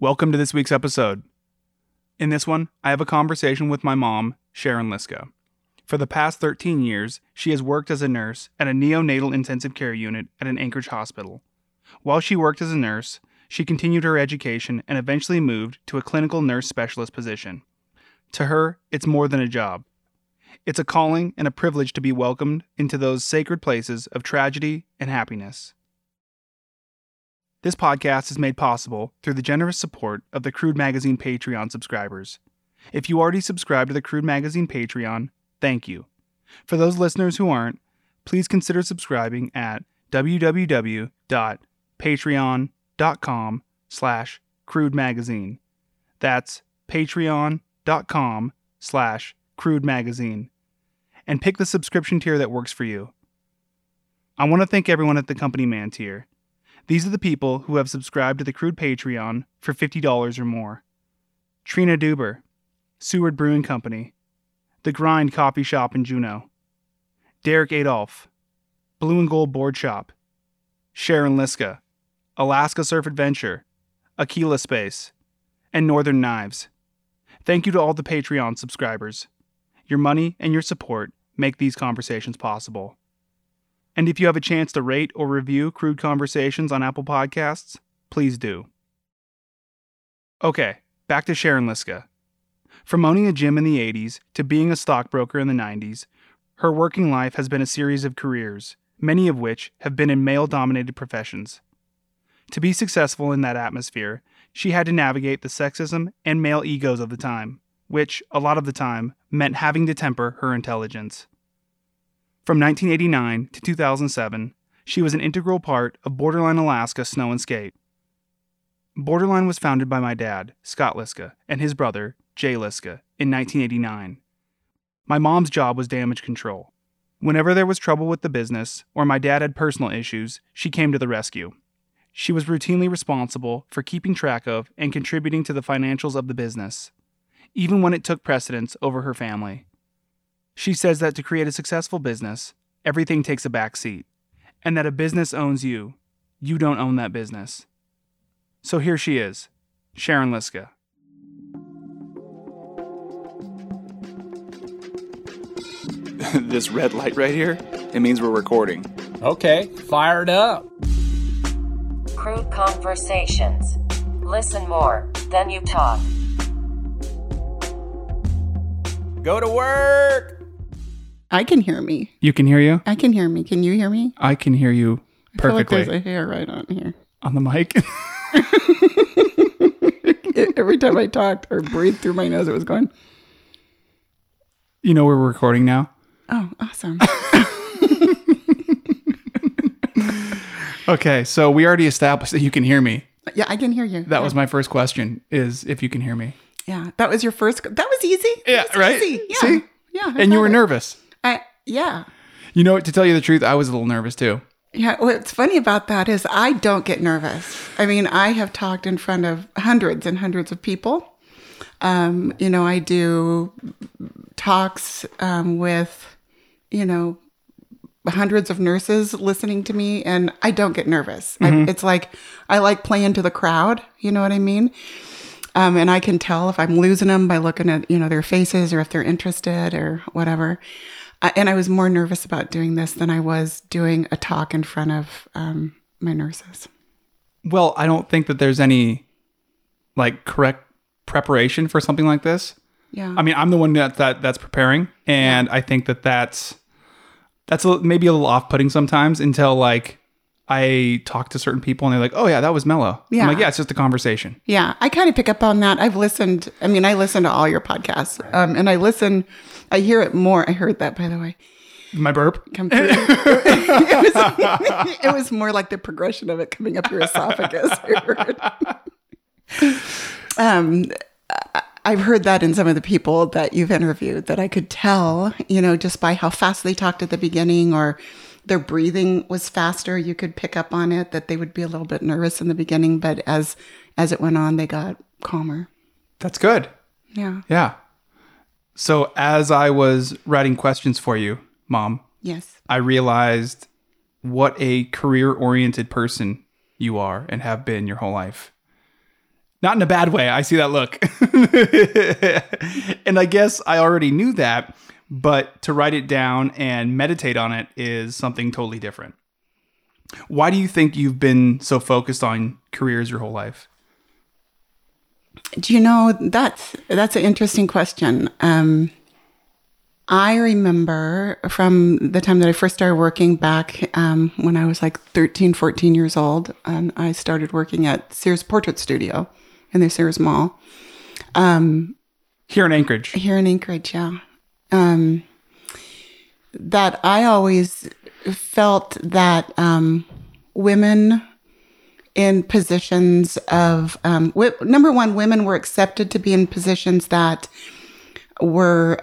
Welcome to this week's episode. In this one, I have a conversation with my mom, Sharon Liska. For the past 13 years, she has worked as a nurse at a neonatal intensive care unit at an Anchorage hospital. While she worked as a nurse, she continued her education and eventually moved to a clinical nurse specialist position. To her, it's more than a job. It's a calling and a privilege to be welcomed into those sacred places of tragedy and happiness. This podcast is made possible through the generous support of the Crude Magazine Patreon subscribers. If you already subscribe to the Crude Magazine Patreon, thank you. For those listeners who aren't, please consider subscribing at www.patreon.com/crude magazine. That's patreon.com/crude magazine. And pick the subscription tier that works for you. I want to thank everyone at the company man tier. These are the people who have subscribed to the Crude Patreon for $50 or more. Trina Duber, Seward Brewing Company, The Grind Coffee Shop in Juneau, Derek Adolf, Blue and Gold Board Shop, Sharon Liska, Alaska Surf Adventure, Aquila Space, and Northern Knives. Thank you to all the Patreon subscribers. Your money and your support make these conversations possible. And if you have a chance to rate or review Crude Conversations on Apple Podcasts, please do. Okay, back to Sharon Liska. From owning a gym in the 80s to being a stockbroker in the 90s, her working life has been a series of careers, many of which have been in male-dominated professions. To be successful in that atmosphere, she had to navigate the sexism and male egos of the time, which, a lot of the time, meant having to temper her intelligence. From 1989 to 2007, she was an integral part of Borderline Alaska Snow and Skate. Borderline was founded by my dad, Scott Liska, and his brother, Jay Liska, in 1989. My mom's job was damage control. Whenever there was trouble with the business or my dad had personal issues, she came to the rescue. She was routinely responsible for keeping track of and contributing to the financials of the business, even when it took precedence over her family. She says that to create a successful business, everything takes a back seat, and that a business owns you. You don't own that business. So here she is, Sharon Liska. This red light right here, it means we're recording. Okay, fired up. Crude Conversations. Listen more than you talk. Go to work. I can hear me. You can hear you? I can hear me. Can you hear me? I can hear you perfectly. I feel like there's a hair right on here. On the mic? Every time I talked or breathed through my nose, it was going. You know we're recording now? Oh, awesome. Okay, so we already established that you can hear me. Yeah, I can hear you. That was my first question, is if you can hear me. Yeah, that was your first. That was easy. Yeah, was right? Easy. Yeah. See? Yeah. And you were nervous. Yeah. You know, to tell you the truth, I was a little nervous too. Yeah, what's funny about that is I don't get nervous. I mean, I have talked in front of hundreds and hundreds of people. You know, I do talks with, you know, hundreds of nurses listening to me, and I don't get nervous. Mm-hmm. It's like I like playing to the crowd. You know what I mean? And I can tell if I'm losing them by looking at, you know, their faces or if they're interested or whatever. And I was more nervous about doing this than I was doing a talk in front of my nurses. Well, I don't think that there's any like correct preparation for something like this. Yeah. I mean, I'm the one that's preparing, and yeah. I think that's maybe a little off-putting sometimes until like I talk to certain people and they're like, oh yeah, that was mellow. Yeah. I'm like, yeah, it's just a conversation. Yeah. I kind of pick up on that. I've listened. I mean, I listen to all your podcasts and I hear it more. I heard that, by the way. My burp? Come through. It was more like the progression of it coming up your esophagus. I heard. I've heard that in some of the people that you've interviewed that I could tell, you know, just by how fast they talked at the beginning or their breathing was faster. You could pick up on it that they would be a little bit nervous in the beginning, but as it went on, they got calmer. That's good. Yeah. Yeah. So as I was writing questions for you, Mom, yes, I realized what a career-oriented person you are and have been your whole life. Not in a bad way. I see that look. And I guess I already knew that, but to write it down and meditate on it is something totally different. Why do you think you've been so focused on careers your whole life? Do you know, that's an interesting question. I remember from the time that I first started working back when I was like 13, 14 years old, and I started working at Sears Portrait Studio in the Sears Mall. Here in Anchorage. Here in Anchorage, yeah. That I always felt that women in positions of, number one, women were accepted to be in positions that were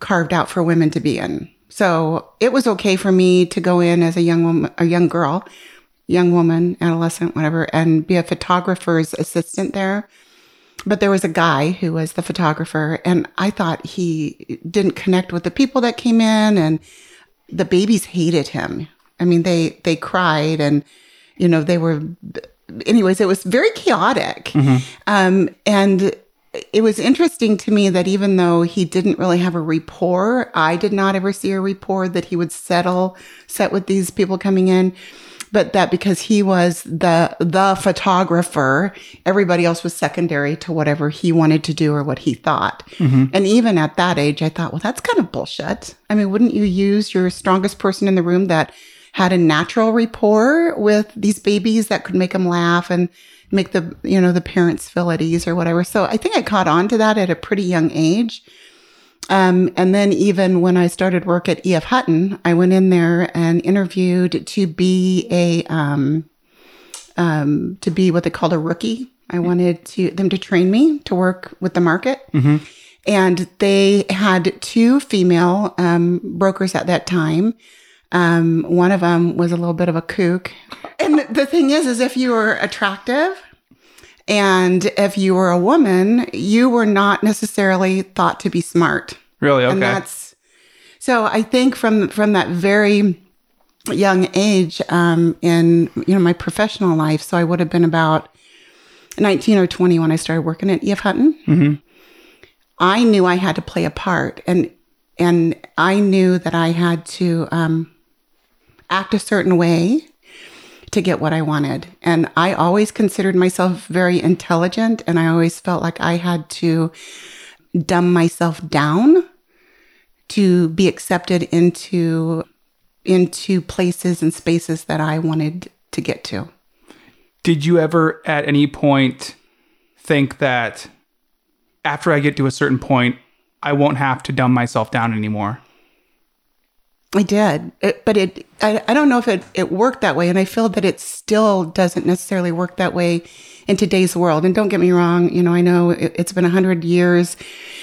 carved out for women to be in. So it was okay for me to go in as a young woman, adolescent, whatever, and be a photographer's assistant there. But there was a guy who was the photographer, and I thought he didn't connect with the people that came in, and the babies hated him. I mean, they cried, and, you know, they were, anyways, it was very chaotic. Mm-hmm. And it was interesting to me that even though he didn't really have a rapport, I did not ever see a rapport that he would set with these people coming in. But that because he was the photographer, everybody else was secondary to whatever he wanted to do or what he thought. Mm-hmm. And even at that age, I thought, well, that's kind of bullshit. I mean, wouldn't you use your strongest person in the room that had a natural rapport with these babies that could make them laugh and make the, you know, the parents feel at ease or whatever? So I think I caught on to that at a pretty young age. And then even when I started work at E.F. Hutton, I went in there and interviewed to be to be what they called a rookie. I wanted them to train me to work with the market. Mm-hmm. And they had two female brokers at that time. One of them was a little bit of a kook. And the thing is if you were attractive and if you were a woman, you were not necessarily thought to be smart. Really? Okay. And so I think from that very young age, in, you know, my professional life, so I would have been about 19 or 20 when I started working at E.F. Hutton. Mm-hmm. I knew I had to play a part, and I knew that I had to act a certain way to get what I wanted. And I always considered myself very intelligent, and I always felt like I had to dumb myself down to be accepted into places and spaces that I wanted to get to. Did you ever at any point think that after I get to a certain point, I won't have to dumb myself down anymore? I did, but I don't know if it worked that way, and I feel that it still doesn't necessarily work that way in today's world. And don't get me wrong, you know, I know it's been 100 years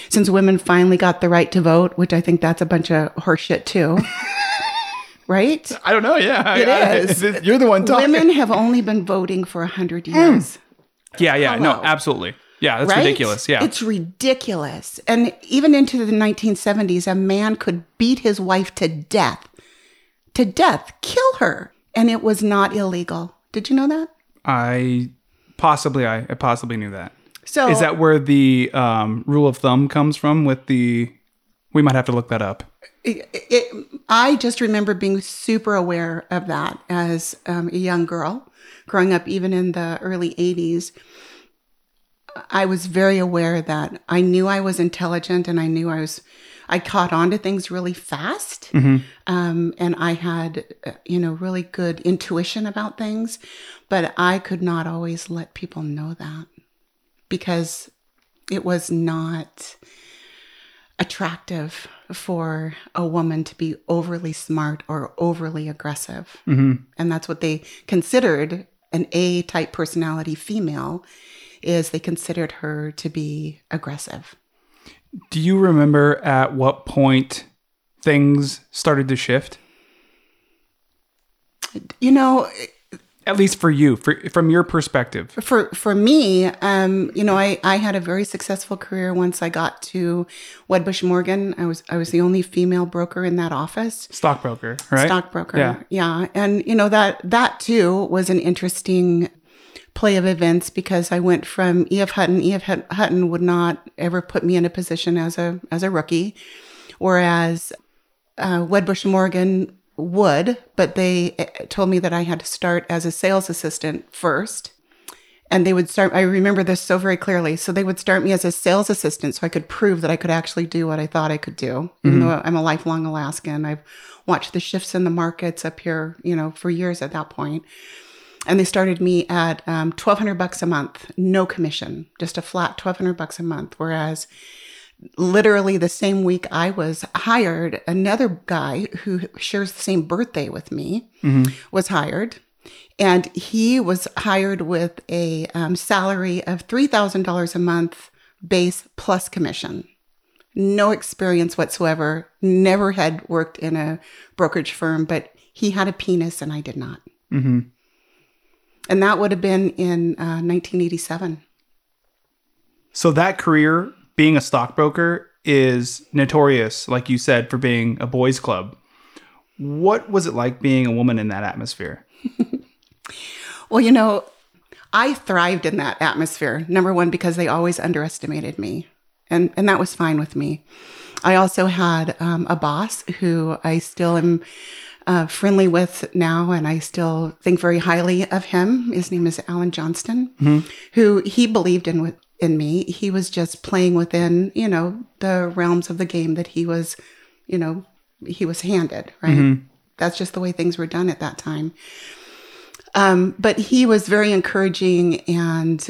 since women finally got the right to vote, which I think that's a bunch of horseshit too, right? I don't know. Yeah, it is. You're the one talking. Women have only been voting for 100 years. Yeah, yeah, hello. No, absolutely. Yeah, that's right? Ridiculous. Yeah. It's ridiculous. And even into the 1970s, a man could beat his wife to death, kill her. And it was not illegal. Did you know that? I possibly knew that. So is that where the rule of thumb comes from with the, we might have to look that up. I just remember being super aware of that as a young girl growing up, even in the early 80s. I was very aware that I knew I was intelligent, and I knew I caught on to things really fast. Mm-hmm. And I had, you know, really good intuition about things, but I could not always let people know that because it was not attractive for a woman to be overly smart or overly aggressive. Mm-hmm. And that's what they considered an A-type personality female is. They considered her to be aggressive. Do you remember at what point things started to shift? You know, At least for you, from your perspective. For me, you know, I had a very successful career once I got to Wedbush Morgan. I was the only female broker in that office. Stockbroker, right? Stockbroker, yeah. And, you know, that too was an interesting play of events because I went from E.F. Hutton. E.F. Hutton would not ever put me in a position as a rookie, whereas Wedbush Morgan would, but they told me that I had to start as a sales assistant first. And they would start, I remember this so very clearly, so they would start me as a sales assistant so I could prove that I could actually do what I thought I could do. Mm-hmm. Even though I'm a lifelong Alaskan, I've watched the shifts in the markets up here, you know, for years at that point. And they started me at $1,200 a month, no commission, just a flat $1,200 a month. Whereas literally the same week I was hired, another guy who shares the same birthday with me was hired. And he was hired with a salary of $3,000 a month base plus commission. No experience whatsoever, never had worked in a brokerage firm, but he had a penis and I did not. Mm-hmm. And that would have been in 1987. So that career, being a stockbroker, is notorious, like you said, for being a boys' club. What was it like being a woman in that atmosphere? Well, you know, I thrived in that atmosphere. Number one, because they always underestimated me. And that was fine with me. I also had a boss who I still am friendly with now, and I still think very highly of him. His name is Alan Johnston, who he believed in me. He was just playing within, you know, the realms of the game that he was, you know, he was handed, right? Mm-hmm. That's just the way things were done at that time. But he was very encouraging, and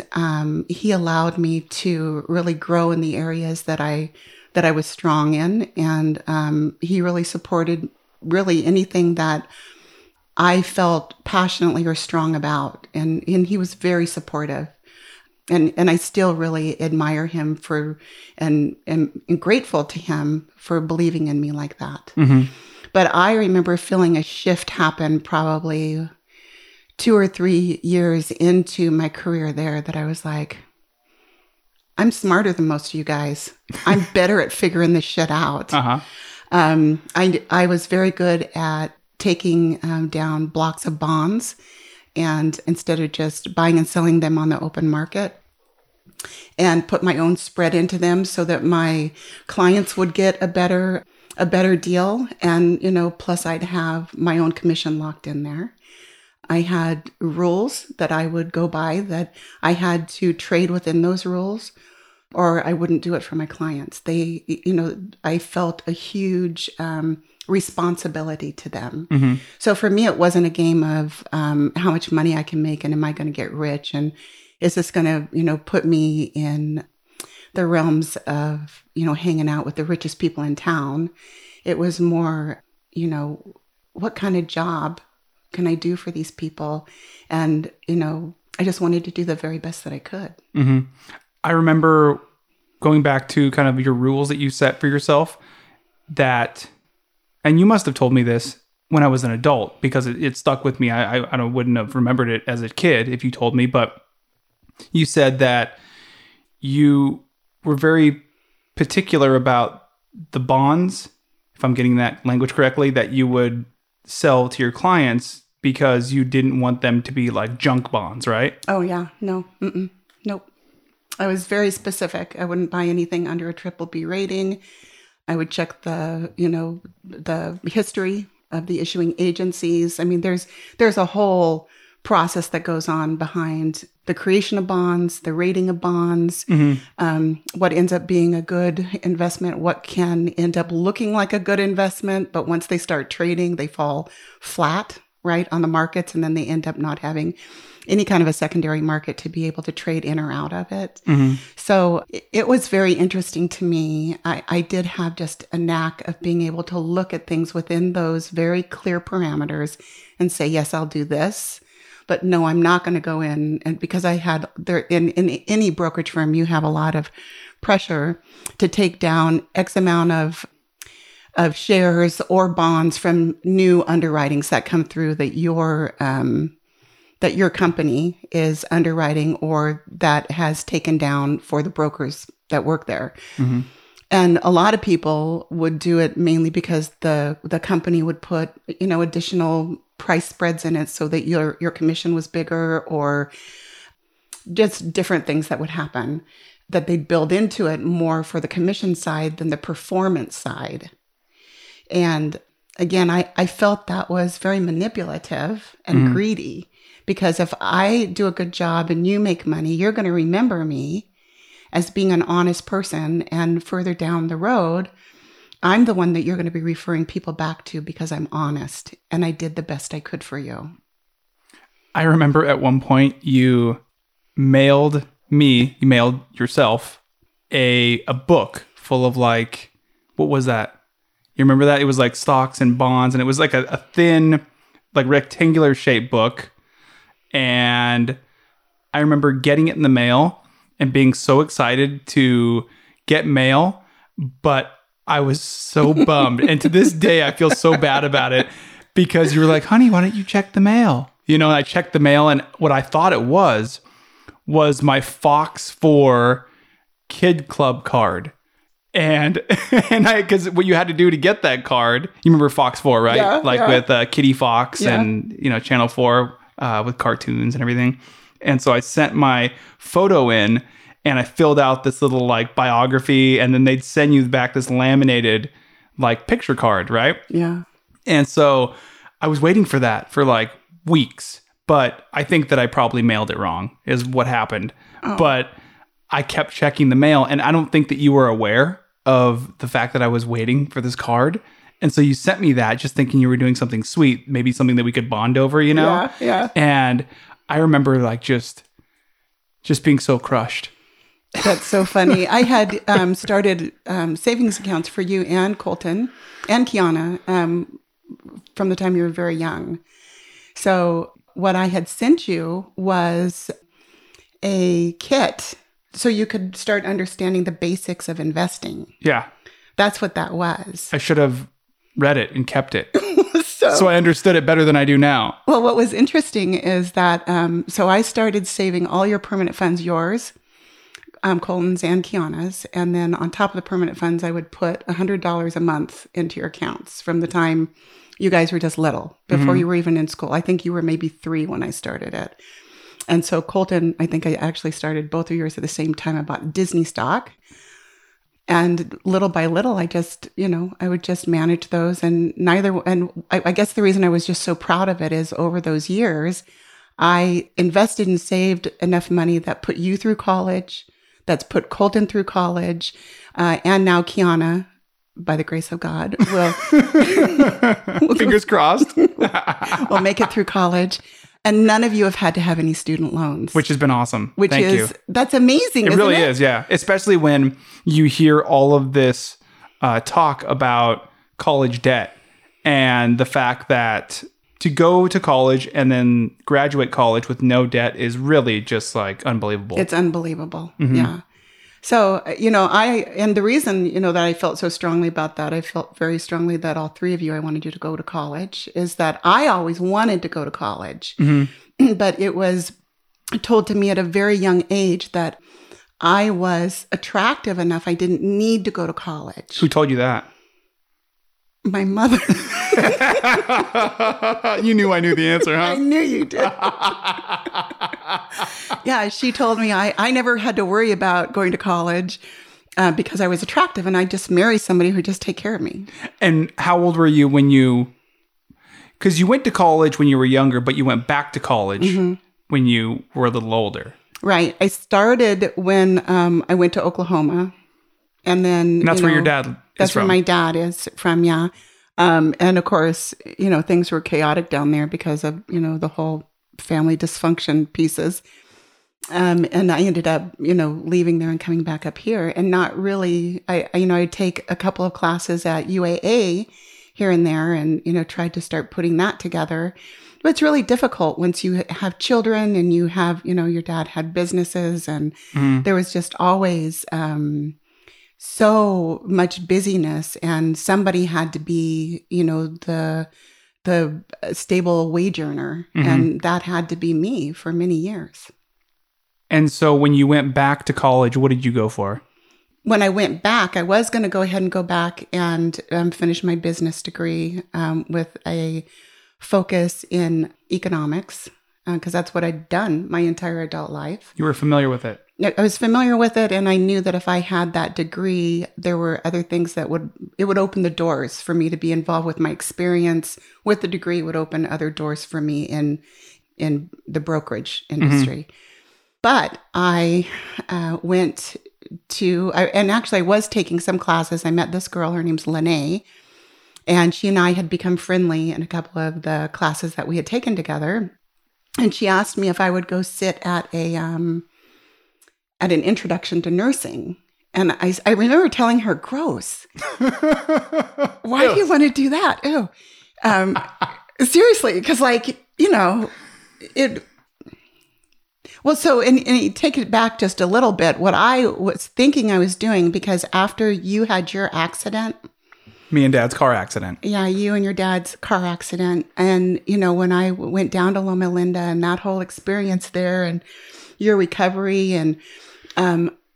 he allowed me to really grow in the areas that I was strong in. And he really supported really anything that I felt passionately or strong about. And he was very supportive. And I still really admire him for, and grateful to him for believing in me like that. Mm-hmm. But I remember feeling a shift happen probably 2 or 3 years into my career there that I was like, I'm smarter than most of you guys. I'm better at figuring this shit out. Uh-huh. I was very good at taking down blocks of bonds, and instead of just buying and selling them on the open market, and put my own spread into them so that my clients would get a better deal. And, you know, plus I'd have my own commission locked in there. I had rules that I would go by that I had to trade within those rules, or I wouldn't do it for my clients. They, you know, I felt a huge responsibility to them. Mm-hmm. So for me, it wasn't a game of how much money I can make and am I going to get rich? And is this going to, you know, put me in the realms of, you know, hanging out with the richest people in town? It was more, you know, what kind of job can I do for these people? And, you know, I just wanted to do the very best that I could. Mm-hmm. I remember going back to kind of your rules that you set for yourself that, and you must have told me this when I was an adult because it stuck with me. I wouldn't have remembered it as a kid if you told me, but you said that you were very particular about the bonds, if I'm getting that language correctly, that you would sell to your clients because you didn't want them to be like junk bonds, right? Oh, yeah. No. Mm-mm. Nope. I was very specific. I wouldn't buy anything under a BBB rating. I would check the history of the issuing agencies. I mean, there's a whole process that goes on behind the creation of bonds, the rating of bonds, what ends up being a good investment, what can end up looking like a good investment, but once they start trading, they fall flat, right, on the markets, and then they end up not having any kind of a secondary market to be able to trade in or out of it. Mm-hmm. So it was very interesting to me. I did have just a knack of being able to look at things within those very clear parameters and say, yes, I'll do this, but no, I'm not going to go in. And because I had there in any brokerage firm, you have a lot of pressure to take down X amount of shares or bonds from new underwritings that come through that your that your company is underwriting or that has taken down for the brokers that work there. Mm-hmm. And a lot of people would do it mainly because the company would put, you know, additional price spreads in it so that your commission was bigger, or just different things that would happen that they'd build into it more for the commission side than the performance side. And again, I felt that was very manipulative and greedy, because if I do a good job and you make money, you're going to remember me as being an honest person. And further down the road, I'm the one that you're going to be referring people back to because I'm honest and I did the best I could for you. I remember at one point you mailed yourself a book full of, like, what was that? You remember that? It was like stocks and bonds, and it was like a thin, like rectangular shaped book. And I remember getting it in the mail and being so excited to get mail, but I was so bummed. And to this day, I feel so bad about it, because you were like, honey, why don't you check the mail? You know, and I checked the mail, and what I thought it was my Fox 4 Kid Club card. And I, because what you had to do to get that card, you remember Fox 4, right? Yeah, like with Kitty Fox and, you know, Channel 4 with cartoons and everything. And so I sent my photo in and I filled out this little like biography, and then they'd send you back this laminated like picture card, right? Yeah. And so I was waiting for that for like weeks, but I think that I probably mailed it wrong is what happened. Oh. But I kept checking the mail, and I don't think that you were aware of the fact that I was waiting for this card. And so you sent me that just thinking you were doing something sweet, maybe something that we could bond over, you know? Yeah, yeah. And I remember like just being so crushed. That's so funny. I had started savings accounts for you and Colton and Kiana from the time you were very young. So what I had sent you was a kit so you could start understanding the basics of investing. Yeah. That's what that was. I should have read it and kept it. So I understood it better than I do now. Well, what was interesting is that, so I started saving all your permanent funds, yours, Colton's and Kiana's. And then on top of the permanent funds, I would put $100 a month into your accounts from the time you guys were just little, before you were even in school. I think you were maybe 3 when I started it. And so Colton, I think I actually started both of yours at the same time about Disney stock. And little by little, I just, you know, I would just manage those. And I guess the reason I was just so proud of it is over those years, I invested and saved enough money that put you through college, that's put Colton through college, and now Kiana, by the grace of God, will... Fingers crossed. We'll make it through college. And none of you have had to have any student loans. Which has been awesome. That's amazing, isn't it? It really is, yeah. Especially when you hear all of this talk about college debt and the fact that to go to college and then graduate college with no debt is really just like unbelievable. It's unbelievable, yeah. So, you know, and the reason, you know, that I felt so strongly about that, I felt very strongly that all three of you, I wanted you to go to college, is that I always wanted to go to college, but it was told to me at a very young age that I was attractive enough. I didn't need to go to college. Who told you that? My mother. You knew I knew the answer, huh? I knew you did. Yeah, she told me I never had to worry about going to college because I was attractive and I just marry somebody who just take care of me. And how old were you when you... Because you went to college when you were younger, but you went back to college when you were a little older. Right. I started when I went to Oklahoma. And then... And that's where your dad... That's where my dad is from, yeah. And of course, you know, things were chaotic down there because of, you know, the whole family dysfunction pieces. And I ended up, you know, leaving there and coming back up here and not really, I take a couple of classes at UAA here and there and, you know, tried to start putting that together. But it's really difficult once you have children and you have, you know, your dad had businesses and there was just always... so much busyness, and somebody had to be, you know, the the stable wage earner. Mm-hmm. And that had to be me for many years. And so when you went back to college, what did you go for? When I went back, I was going to go ahead and go back and finish my business degree with a focus in economics, because that's what I'd done my entire adult life. You were familiar with it. I was familiar with it, and I knew that if I had that degree, there were other things that would open the doors for me to be involved with my experience. With the degree would open other doors for me in the brokerage industry. Mm-hmm. But I went to, and actually I was taking some classes. I met this girl, her name's Linnae, and she and I had become friendly in a couple of the classes that we had taken together. And she asked me if I would go sit at at an introduction to nursing. And I remember telling her, gross. Why do you want to do that? Ew. Seriously, because and you take it back just a little bit, what I was thinking I was doing, because after you had your accident. Me and Dad's car accident. Yeah, you and your dad's car accident. And, when I went down to Loma Linda and that whole experience there and your recovery, and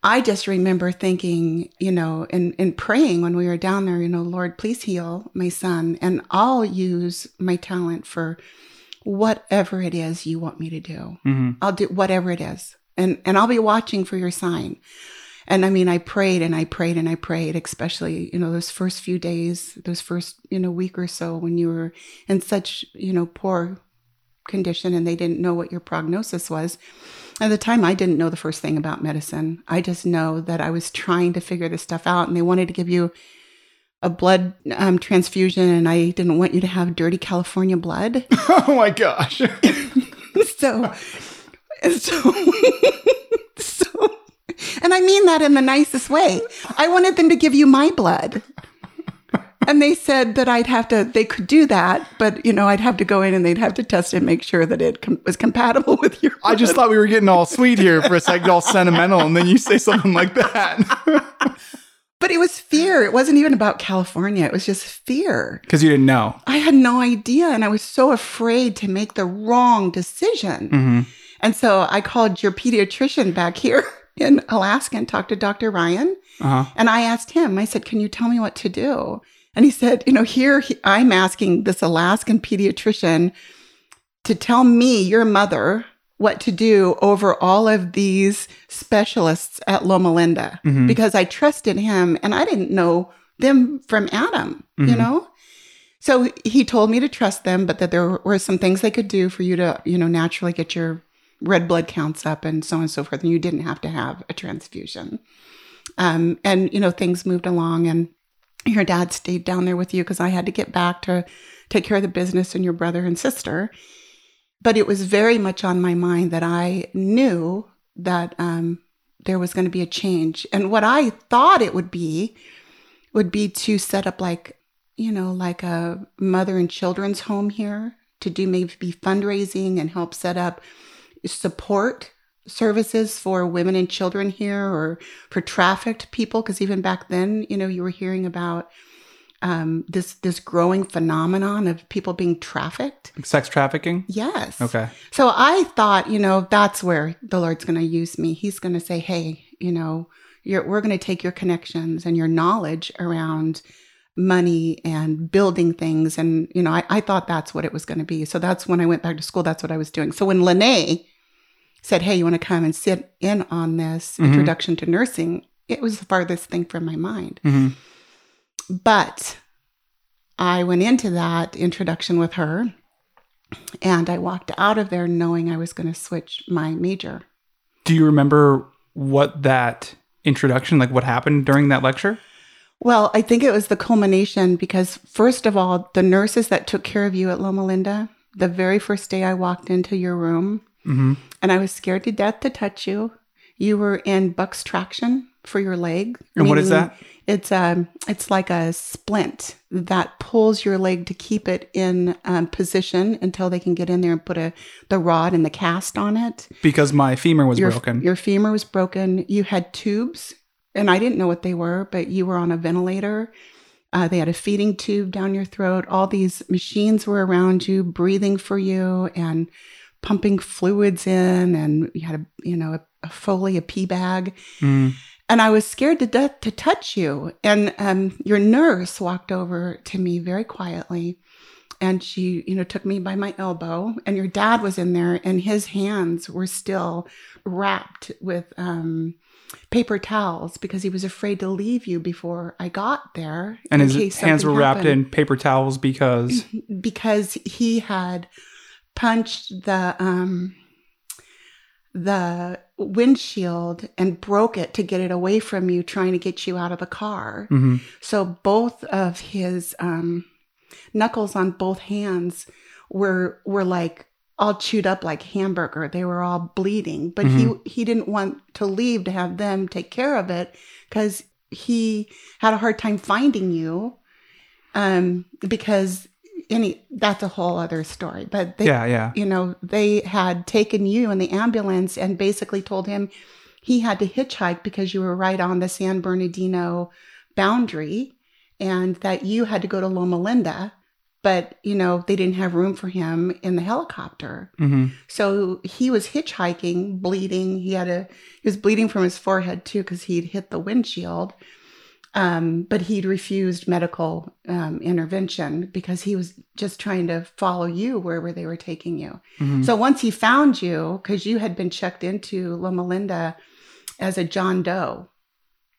I just remember thinking, and praying when we were down there, Lord, please heal my son, and I'll use my talent for whatever it is you want me to do. Mm-hmm. I'll do whatever it is. And I'll be watching for your sign. And I mean, I prayed and I prayed and I prayed, especially, those first few days, those first, week or so when you were in such, poor condition and they didn't know what your prognosis was. At the time, I didn't know the first thing about medicine. I just know that I was trying to figure this stuff out, and they wanted to give you a blood transfusion, and I didn't want you to have dirty California blood. Oh my gosh. So, and I mean that in the nicest way. I wanted them to give you my blood. And they said that they could do that, but, I'd have to go in and they'd have to test it and make sure that it was compatible with your blood. I just thought we were getting all sweet here for a second, all sentimental, and then you say something like that. But it was fear. It wasn't even about California. It was just fear. Because you didn't know. I had no idea, and I was so afraid to make the wrong decision. Mm-hmm. And so I called your pediatrician back here in Alaska and talked to Dr. Ryan, uh-huh. And I asked him, I said, can you tell me what to do? And he said, I'm asking this Alaskan pediatrician to tell me, your mother, what to do over all of these specialists at Loma Linda, mm-hmm. because I trusted him and I didn't know them from Adam, mm-hmm. So he told me to trust them, but that there were some things they could do for you to, naturally get your red blood counts up and so on and so forth. And you didn't have to have a transfusion. And, things moved along, and your dad stayed down there with you because I had to get back to take care of the business and your brother and sister. But it was very much on my mind that I knew that there was going to be a change. And what I thought it would be to set up like a mother and children's home here, to do maybe fundraising and help set up support services for women and children here, or for trafficked people, because even back then, you were hearing about this growing phenomenon of people being trafficked. Sex trafficking? Yes. Okay. So I thought, that's where the Lord's going to use me. He's going to say, hey, we're going to take your connections and your knowledge around money and building things. And, I thought that's what it was going to be. So that's when I went back to school. That's what I was doing. So when Linnae said, hey, you want to come and sit in on this mm-hmm. introduction to nursing, it was the farthest thing from my mind. Mm-hmm. But I went into that introduction with her, and I walked out of there knowing I was going to switch my major. Do you remember what that introduction, what happened during that lecture? Well, I think it was the culmination, because first of all, the nurses that took care of you at Loma Linda, the very first day I walked into your room, mm-hmm. and I was scared to death to touch you. You were in Buck's traction for your leg. And what is that? It's like a splint that pulls your leg to keep it in position until they can get in there and put the rod and the cast on it. Because my femur was broken. Your femur was broken. You had tubes, and I didn't know what they were, but you were on a ventilator. They had a feeding tube down your throat. All these machines were around you, breathing for you and pumping fluids in. And you had a Foley, a pee bag. Mm. And I was scared to death to touch you. And your nurse walked over to me very quietly. And she, took me by my elbow. And your dad was in there. And his hands were still wrapped with paper towels because he was afraid to leave you before I got there. And his hands were wrapped in paper towels because? Because he had punched the windshield and broke it to get it away from you, trying to get you out of the car. Mm-hmm. So both of his knuckles on both hands were like all chewed up like hamburger. They were all bleeding, but mm-hmm. he didn't want to leave to have them take care of it because he had a hard time finding you because that's a whole other story, but they had taken you in the ambulance and basically told him he had to hitchhike because you were right on the San Bernardino boundary and that you had to go to Loma Linda, but they didn't have room for him in the helicopter. Mm-hmm. So he was hitchhiking, bleeding. He was bleeding from his forehead too because he'd hit the windshield. But he'd refused medical intervention because he was just trying to follow you wherever they were taking you. Mm-hmm. So once he found you, because you had been checked into Loma Linda as a John Doe,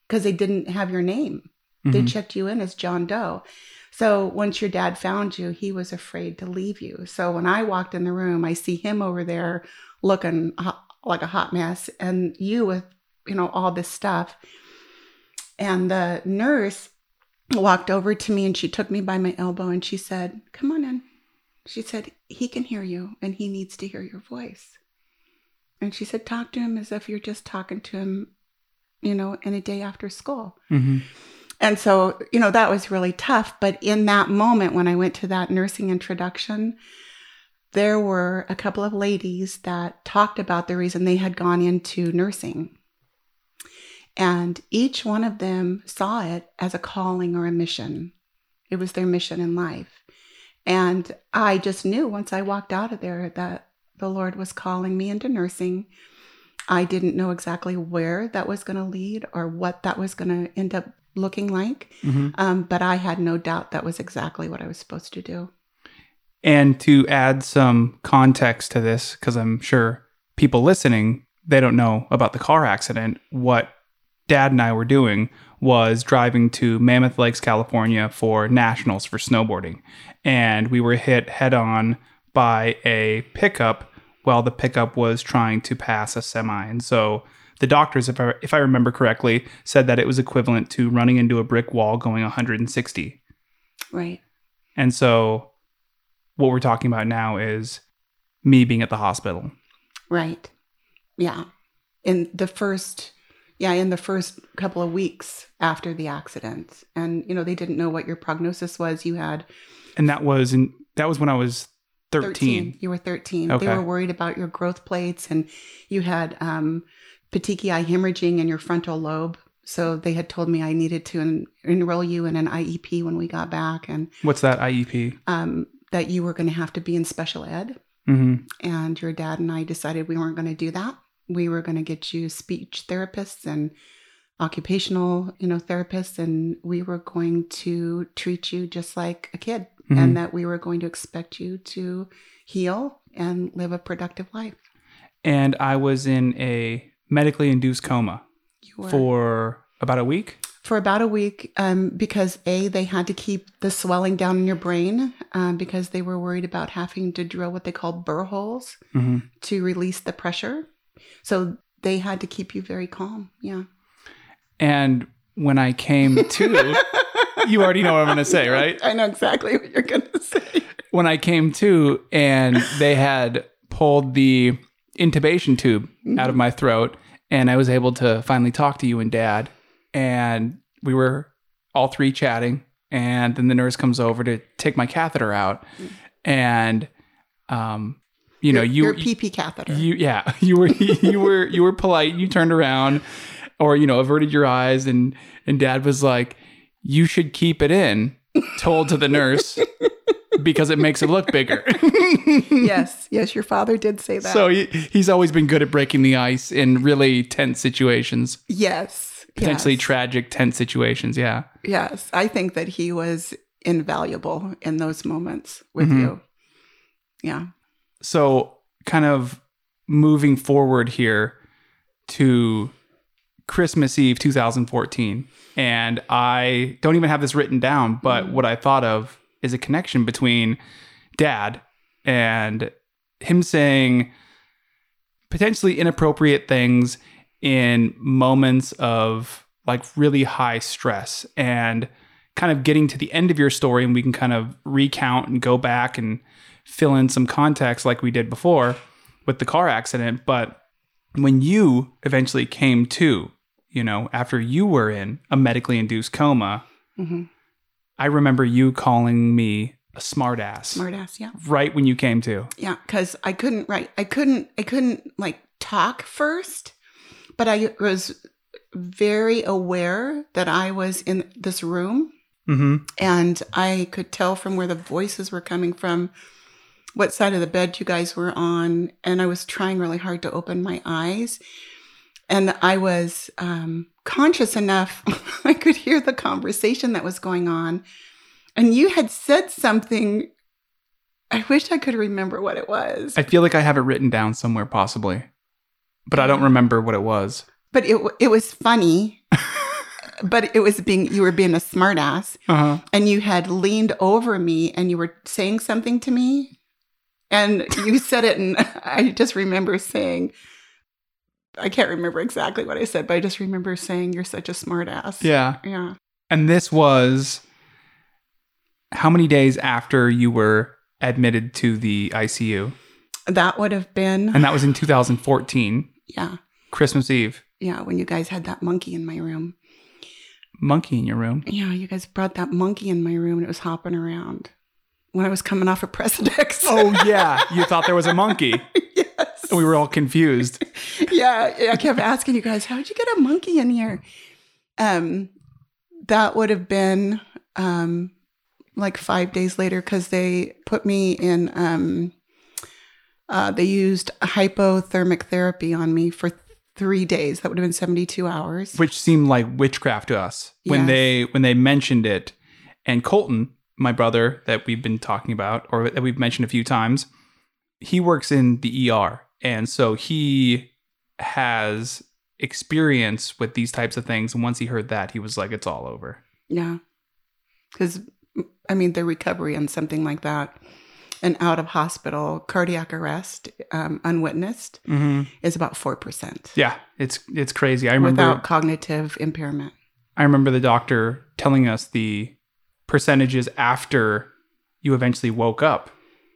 because they didn't have your name. Mm-hmm. They checked you in as John Doe. So once your dad found you, he was afraid to leave you. So when I walked in the room, I see him over there looking like a hot mess and you with, all this stuff. And the nurse walked over to me and she took me by my elbow and she said, "Come on in." She said, "He can hear you and he needs to hear your voice." And she said, "Talk to him as if you're just talking to him, in a day after school." Mm-hmm. And so, that was really tough. But in that moment, when I went to that nursing introduction, there were a couple of ladies that talked about the reason they had gone into nursing. And each one of them saw it as a calling or a mission. It was their mission in life. And I just knew once I walked out of there that the Lord was calling me into nursing. I didn't know exactly where that was going to lead or what that was going to end up looking like. Mm-hmm. But I had no doubt that was exactly what I was supposed to do. And to add some context to this, because I'm sure people listening, they don't know about the car accident, what Dad and I were doing was driving to Mammoth Lakes, California for nationals for snowboarding. And we were hit head on by a pickup while the pickup was trying to pass a semi. And so the doctors, if I remember correctly, said that it was equivalent to running into a brick wall going 160. Right. And so what we're talking about now is me being at the hospital. Right. Yeah. In the first couple of weeks after the accident. And, they didn't know what your prognosis was. You had... And that was when I was 13. You were 13. Okay. They were worried about your growth plates and you had petechiae hemorrhaging in your frontal lobe. So they had told me I needed to enroll you in an IEP when we got back. And what's that IEP? That you were going to have to be in special ed. Mm-hmm. And your dad and I decided we weren't going to do that. We were going to get you speech therapists and occupational, therapists, and we were going to treat you just like a kid, mm-hmm. and that we were going to expect you to heal and live a productive life. And I was in a medically induced coma for about a week. Because they had to keep the swelling down in your brain because they were worried about having to drill what they call burr holes mm-hmm. to release the pressure. So they had to keep you very calm. Yeah. And when I came to, you already know what I'm going to say, right? I know exactly what you're going to say. When I came to and they had pulled the intubation tube mm-hmm. out of my throat and I was able to finally talk to you and Dad and we were all three chatting and then the nurse comes over to take my catheter out mm-hmm. and, your PP catheter. You were polite. You turned around, or averted your eyes, and Dad was like, you should keep it in, told to the nurse, because it makes it look bigger. Yes, your father did say that. So he's always been good at breaking the ice in really tense situations. Yes. Potentially tragic, tense situations, yeah. Yes, I think that he was invaluable in those moments with you. Yeah. So kind of moving forward here to Christmas Eve 2014, and I don't even have this written down, but what I thought of is a connection between Dad and him saying potentially inappropriate things in moments of like really high stress, and kind of getting to the end of your story, and we can kind of recount and go back and fill in some context like we did before with the car accident. But when you eventually came to, you know, after you were in a medically induced coma, I remember you calling me a smartass. Smartass, yeah. Right when you came to. Yeah, because I couldn't write. I couldn't like talk first, but I was very aware that I was in this room, and I could tell from where the voices were coming from, what side of the bed you guys were on, and I was trying really hard to open my eyes, and I was conscious enough I could hear the conversation that was going on, and you had said something. I wish I could remember what it was. I feel like I have it written down somewhere possibly, but I don't remember what it was. But it was funny. But it was you were being a smartass, and you had leaned over me and you were saying something to me. And you said it, and I just remember saying, I can't remember exactly what I said, but I just remember saying, you're such a smart ass. Yeah. Yeah. And this was how many days after you were admitted to the ICU? That would have been... And that was in 2014. Yeah. Christmas Eve. Yeah, when you guys had that monkey in my room. Monkey in your room? Yeah, you guys brought that monkey in my room, and it was hopping around. When I was coming off of Presidex. Oh, yeah. You thought there was a monkey. Yes. And we were all confused. Yeah. I kept asking you guys, how did you get a monkey in here? That would have been like 5 days later, because they put me in, they used hypothermic therapy on me for 3 days. That would have been 72 hours. Which seemed like witchcraft to us when they mentioned it. And Colton, my brother that we've been talking about, or that we've mentioned a few times, he works in the ER. And so he has experience with these types of things. And once he heard that, he was like, it's all over. Yeah. Because, I mean, the recovery and something like that, an out of hospital cardiac arrest, unwitnessed, is about 4%. Yeah. It's crazy. I remember, without cognitive impairment. I remember the doctor telling us the percentages after you eventually woke up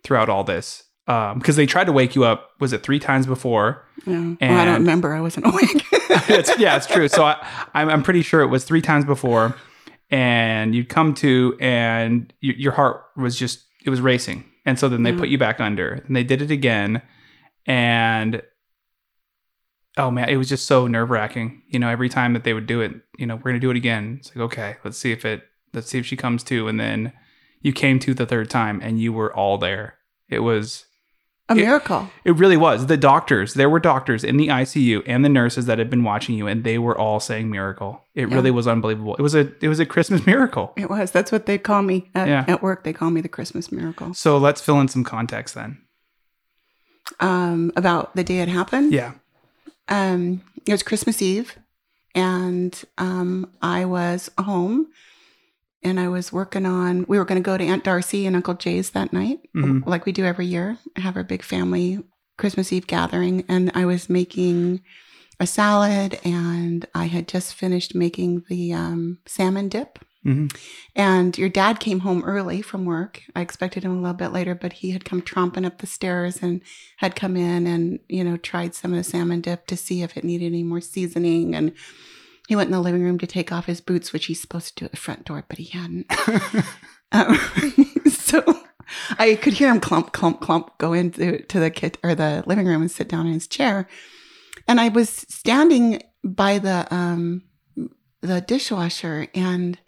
throughout all this, because they tried to wake you up, was it 3 times before? Yeah. Well, I don't remember, I wasn't awake. It's true. So I'm pretty sure it was 3 times before, and you'd come to, and your heart was just, it was racing, and so then they put you back under, and they did it again, and oh man, it was just so nerve-wracking, you know, every time that they would do it, you know, we're gonna do it again. It's like, okay, let's see if she comes to. And then you came to the third time, and you were all there. It was a miracle. It really was. The doctors, there were doctors in the ICU and the nurses that had been watching you, and they were all saying miracle. It really was unbelievable. It was a Christmas miracle. It was. That's what they call me at work. They call me the Christmas miracle. So let's fill in some context then. About the day it happened? Yeah. It was Christmas Eve, and I was home. And I was working on, we were going to go to Aunt Darcy and Uncle Jay's that night, like we do every year, have our big family Christmas Eve gathering. And I was making a salad, and I had just finished making the salmon dip. And your dad came home early from work. I expected him a little bit later, but he had come tromping up the stairs and had come in and, you know, tried some of the salmon dip to see if it needed any more seasoning. And he went in the living room to take off his boots, which he's supposed to do at the front door, but he hadn't. So I could hear him clump, clump, clump, go into the kit or the living room and sit down in his chair. And I was standing by the dishwasher, and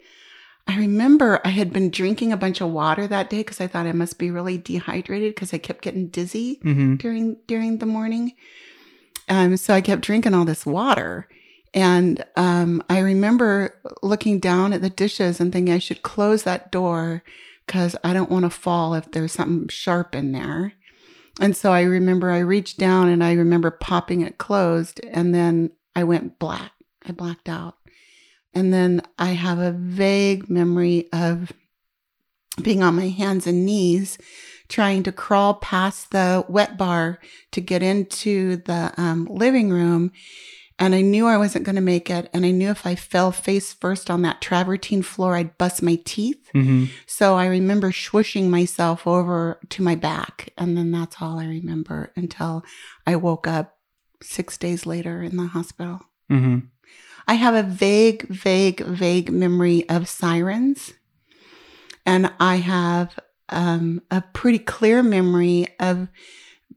I remember I had been drinking a bunch of water that day because I thought I must be really dehydrated because I kept getting dizzy during the morning. So I kept drinking all this water. And I remember looking down at the dishes and thinking I should close that door because I don't want to fall if there's something sharp in there. And so I remember I reached down and I remember popping it closed, and then I went black. I blacked out. And then I have a vague memory of being on my hands and knees, trying to crawl past the wet bar to get into the living room. And I knew I wasn't going to make it. And I knew if I fell face first on that travertine floor, I'd bust my teeth. Mm-hmm. So I remember swooshing myself over to my back. And then that's all I remember until I woke up 6 days later in the hospital. Mm-hmm. I have a vague memory of sirens, and I have a pretty clear memory of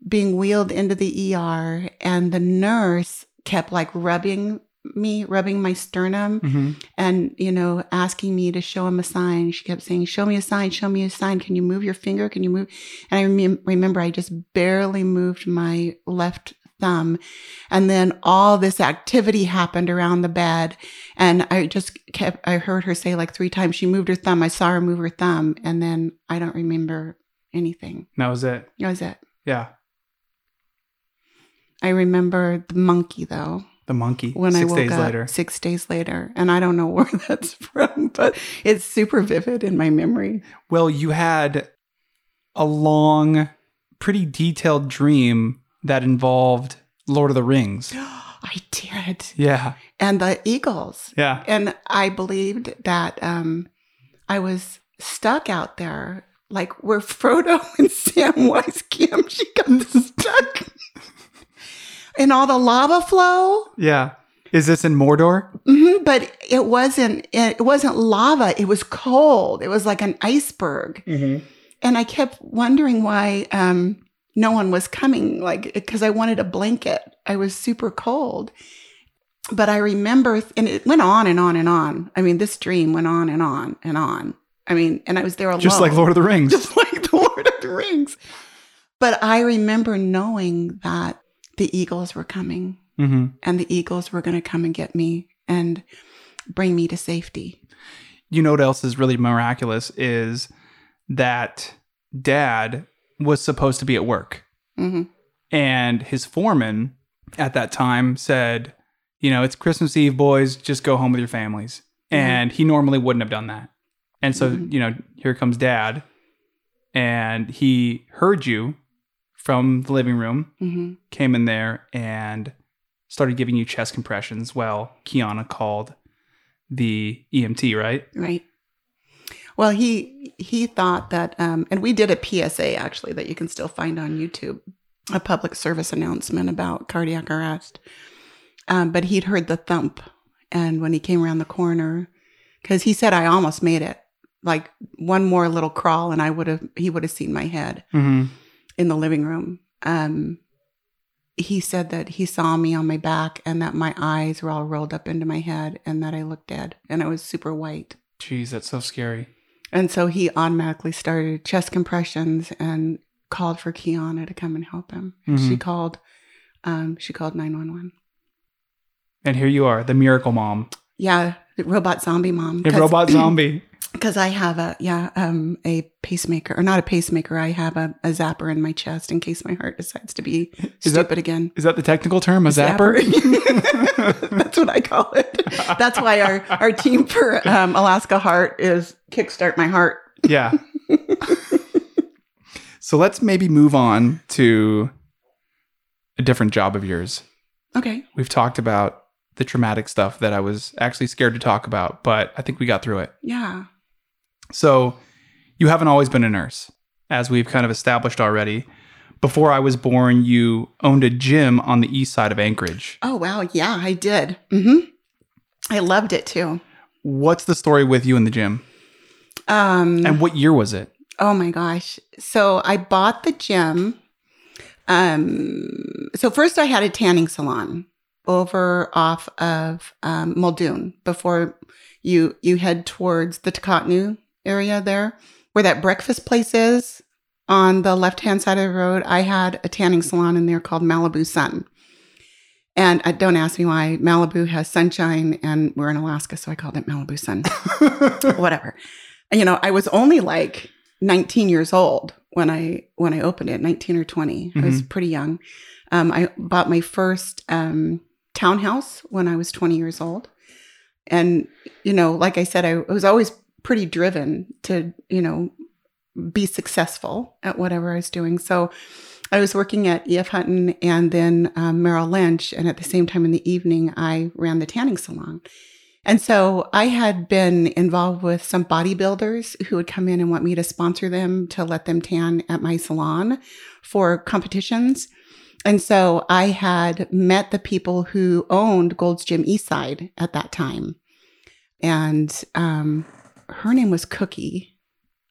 being wheeled into the ER, and the nurse kept like rubbing my sternum and, you know, asking me to show him a sign. She kept saying, show me a sign. Can you move your finger? Can you move? And I remember I just barely moved my left thumb. And then all this activity happened around the bed. And I heard her say like three times, she moved her thumb. I saw her move her thumb. And then I don't remember anything. That was it. Yeah. I remember the monkey though. The monkey. When I woke up 6 days later. And I don't know where that's from, but it's super vivid in my memory. Well, you had a long, pretty detailed dream that involved Lord of the Rings. I did. Yeah. And the Eagles. Yeah. And I believed that I was stuck out there, like where Frodo and Samwise Gamgee got stuck in all the lava flow. Yeah. Is this in Mordor? Mm-hmm, but it wasn't lava. It was cold. It was like an iceberg. Mm-hmm. And I kept wondering why... no one was coming, like, because I wanted a blanket. I was super cold. But I remember, and it went on and on and on. I mean, this dream went on and on and on. I mean, and I was there alone. Just like Lord of the Rings. Just like the Lord of the Rings. But I remember knowing that the Eagles were coming, and the Eagles were going to come and get me and bring me to safety. You know what else is really miraculous is that Dad was supposed to be at work. And his foreman at that time said, you know, it's Christmas Eve, boys, just go home with your families. And he normally wouldn't have done that. And so, you know, here comes Dad, and he heard you from the living room, came in there and started giving you chest compressions while Kiana called the EMT, right? Right. Well, he thought that, and we did a PSA, actually, that you can still find on YouTube, a public service announcement about cardiac arrest. But he'd heard the thump. And when he came around the corner, because he said, I almost made it. Like one more little crawl and he would have seen my head in the living room. He said that he saw me on my back and that my eyes were all rolled up into my head and that I looked dead and I was super white. Jeez, that's so scary. And so he automatically started chest compressions and called for Kiana to come and help him. And she called 911. And here you are, the miracle mom. Yeah, the robot zombie mom. A robot zombie. Because I have a pacemaker, or not a pacemaker. I have a zapper in my chest in case my heart decides to be stupid again. Is that the technical term, a zapper? That's what I call it. That's why our team for Alaska Heart is Kickstart My Heart. Yeah. So let's maybe move on to a different job of yours. Okay. We've talked about the traumatic stuff that I was actually scared to talk about, but I think we got through it. Yeah. So you haven't always been a nurse, as we've kind of established already. Before I was born, you owned a gym on the east side of Anchorage. Oh, wow. Yeah, I did. Mm-hmm. I loved it, too. What's the story with you in the gym? And what year was it? Oh, my gosh. So I bought the gym. So first I had a tanning salon over off of Muldoon before you head towards the Takatnu area there, where that breakfast place is. On the left-hand side of the road, I had a tanning salon in there called Malibu Sun. And don't ask me why. Malibu has sunshine, and we're in Alaska, so I called it Malibu Sun. Whatever. You know, I was only like 19 years old when I opened it, 19 or 20. Mm-hmm. I was pretty young. I bought my first townhouse when I was 20 years old. And, you know, like I said, I was always pretty driven to, you know, be successful at whatever I was doing. So I was working at E.F. Hutton and then Merrill Lynch. And at the same time in the evening, I ran the tanning salon. And so I had been involved with some bodybuilders who would come in and want me to sponsor them to let them tan at my salon for competitions. And so I had met the people who owned Gold's Gym Eastside at that time. And her name was Cookie.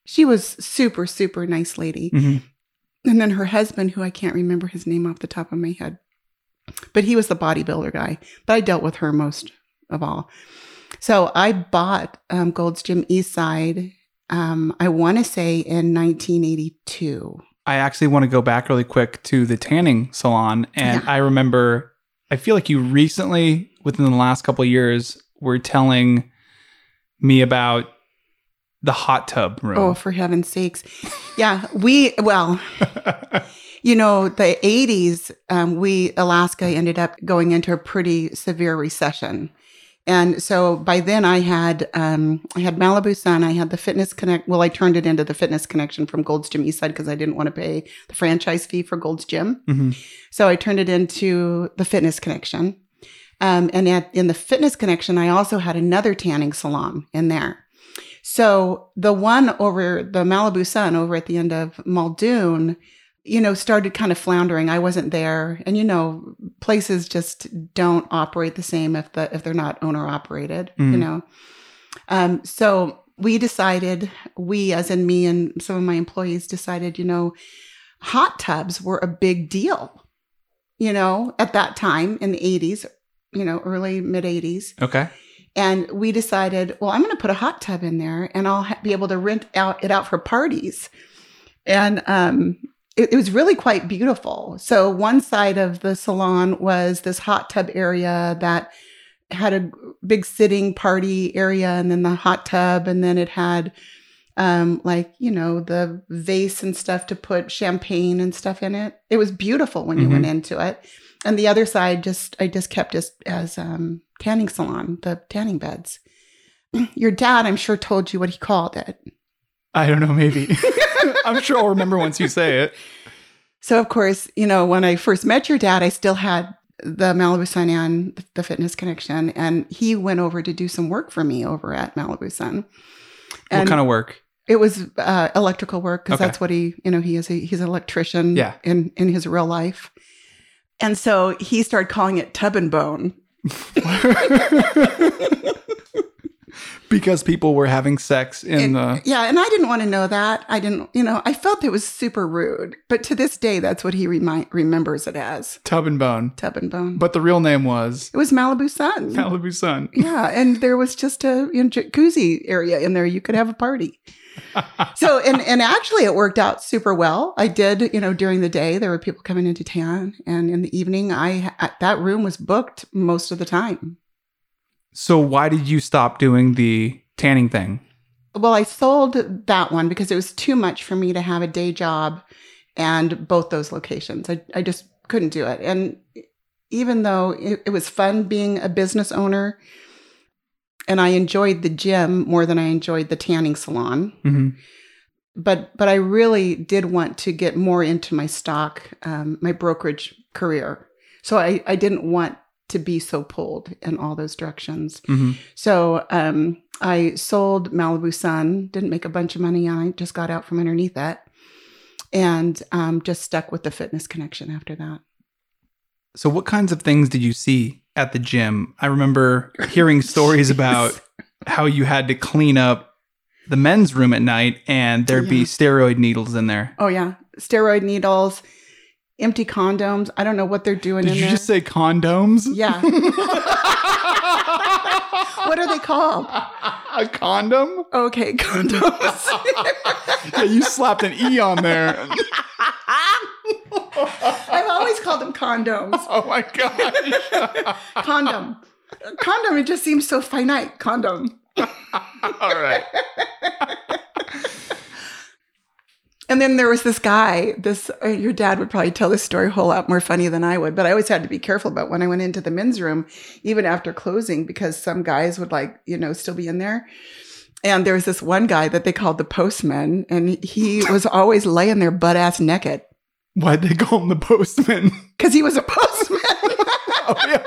She was super, super nice lady. Mm-hmm. And then her husband, who I can't remember his name off the top of my head, but he was the bodybuilder guy. But I dealt with her most of all. So I bought Gold's Gym Eastside, I want to say in 1982. I actually want to go back really quick to the tanning salon. And yeah. I remember, I feel like you recently, within the last couple of years, were telling me about the hot tub room. Oh, for heaven's sakes. Yeah, well, you know, the 80s, Alaska ended up going into a pretty severe recession. And so by then I had Malibu Sun, I had the Fitness Connect. Well, I turned it into the Fitness Connection from Gold's Gym Eastside because I didn't want to pay the franchise fee for Gold's Gym. Mm-hmm. So I turned it into the Fitness Connection. And in the Fitness Connection, I also had another tanning salon in there. So the one over the Malibu Sun over at the end of Muldoon, you know, started kind of floundering. I wasn't there. And, you know, places just don't operate the same if they're not owner operated, you know. So we decided, we as in me and some of my employees decided, you know, hot tubs were a big deal, you know, at that time in the 80s, you know, early mid 80s. Okay. And we decided, well, I'm going to put a hot tub in there and I'll be able to rent it out for parties. And, it was really quite beautiful. So one side of the salon was this hot tub area that had a big sitting party area, and then the hot tub, and then it had like, you know, the vase and stuff to put champagne and stuff in it. It was beautiful when you went into it. And the other side, I just kept as tanning salon, the tanning beds. Your dad, I'm sure, told you what he called it. I don't know, maybe. I'm sure I'll remember once you say it. So, of course, you know, when I first met your dad, I still had the Malibu Sun and the Fitness Connection. And he went over to do some work for me over at Malibu Sun. And what kind of work? It was electrical work, because that's what he, you know, he's an electrician in his real life. And so he started calling it Tub and Bone. Because people were having sex and I didn't want to know that. I didn't, you know, I felt it was super rude. But to this day, that's what he remembers it as. Tub and Bone. Tub and Bone. But the real name was? It was Malibu Sun. Malibu Sun. Yeah, and there was just a jacuzzi area in there. You could have a party. So, and actually it worked out super well. I did, you know, during the day, there were people coming into town. And in the evening, that room was booked most of the time. So why did you stop doing the tanning thing? Well, I sold that one because it was too much for me to have a day job and both those locations. I just couldn't do it. And even though it was fun being a business owner, and I enjoyed the gym more than I enjoyed the tanning salon, but I really did want to get more into my stock, my brokerage career. So I didn't want to be so pulled in all those directions. Mm-hmm. So I sold Malibu Sun, didn't make a bunch of money on it, just got out from underneath that, and just stuck with the Fitness Connection after that. So what kinds of things did you see at the gym? I remember hearing stories about how you had to clean up the men's room at night and there'd be steroid needles in there. Oh yeah, steroid needles. Empty condoms. I don't know what they're doing in there. Did you just say condoms? Yeah. What are they called? A condom? Okay, condoms. Yeah, you slapped an E on there. I've always called them condoms. Oh, my gosh. Condom. Condom, it just seems so finite. Condom. All right. And then there was this guy, your dad would probably tell this story a whole lot more funny than I would, but I always had to be careful about when I went into the men's room, even after closing, because some guys would still be in there. And there was this one guy that they called the postman, and he was always laying there butt ass naked. Why'd they call him the postman? Because he was a postman.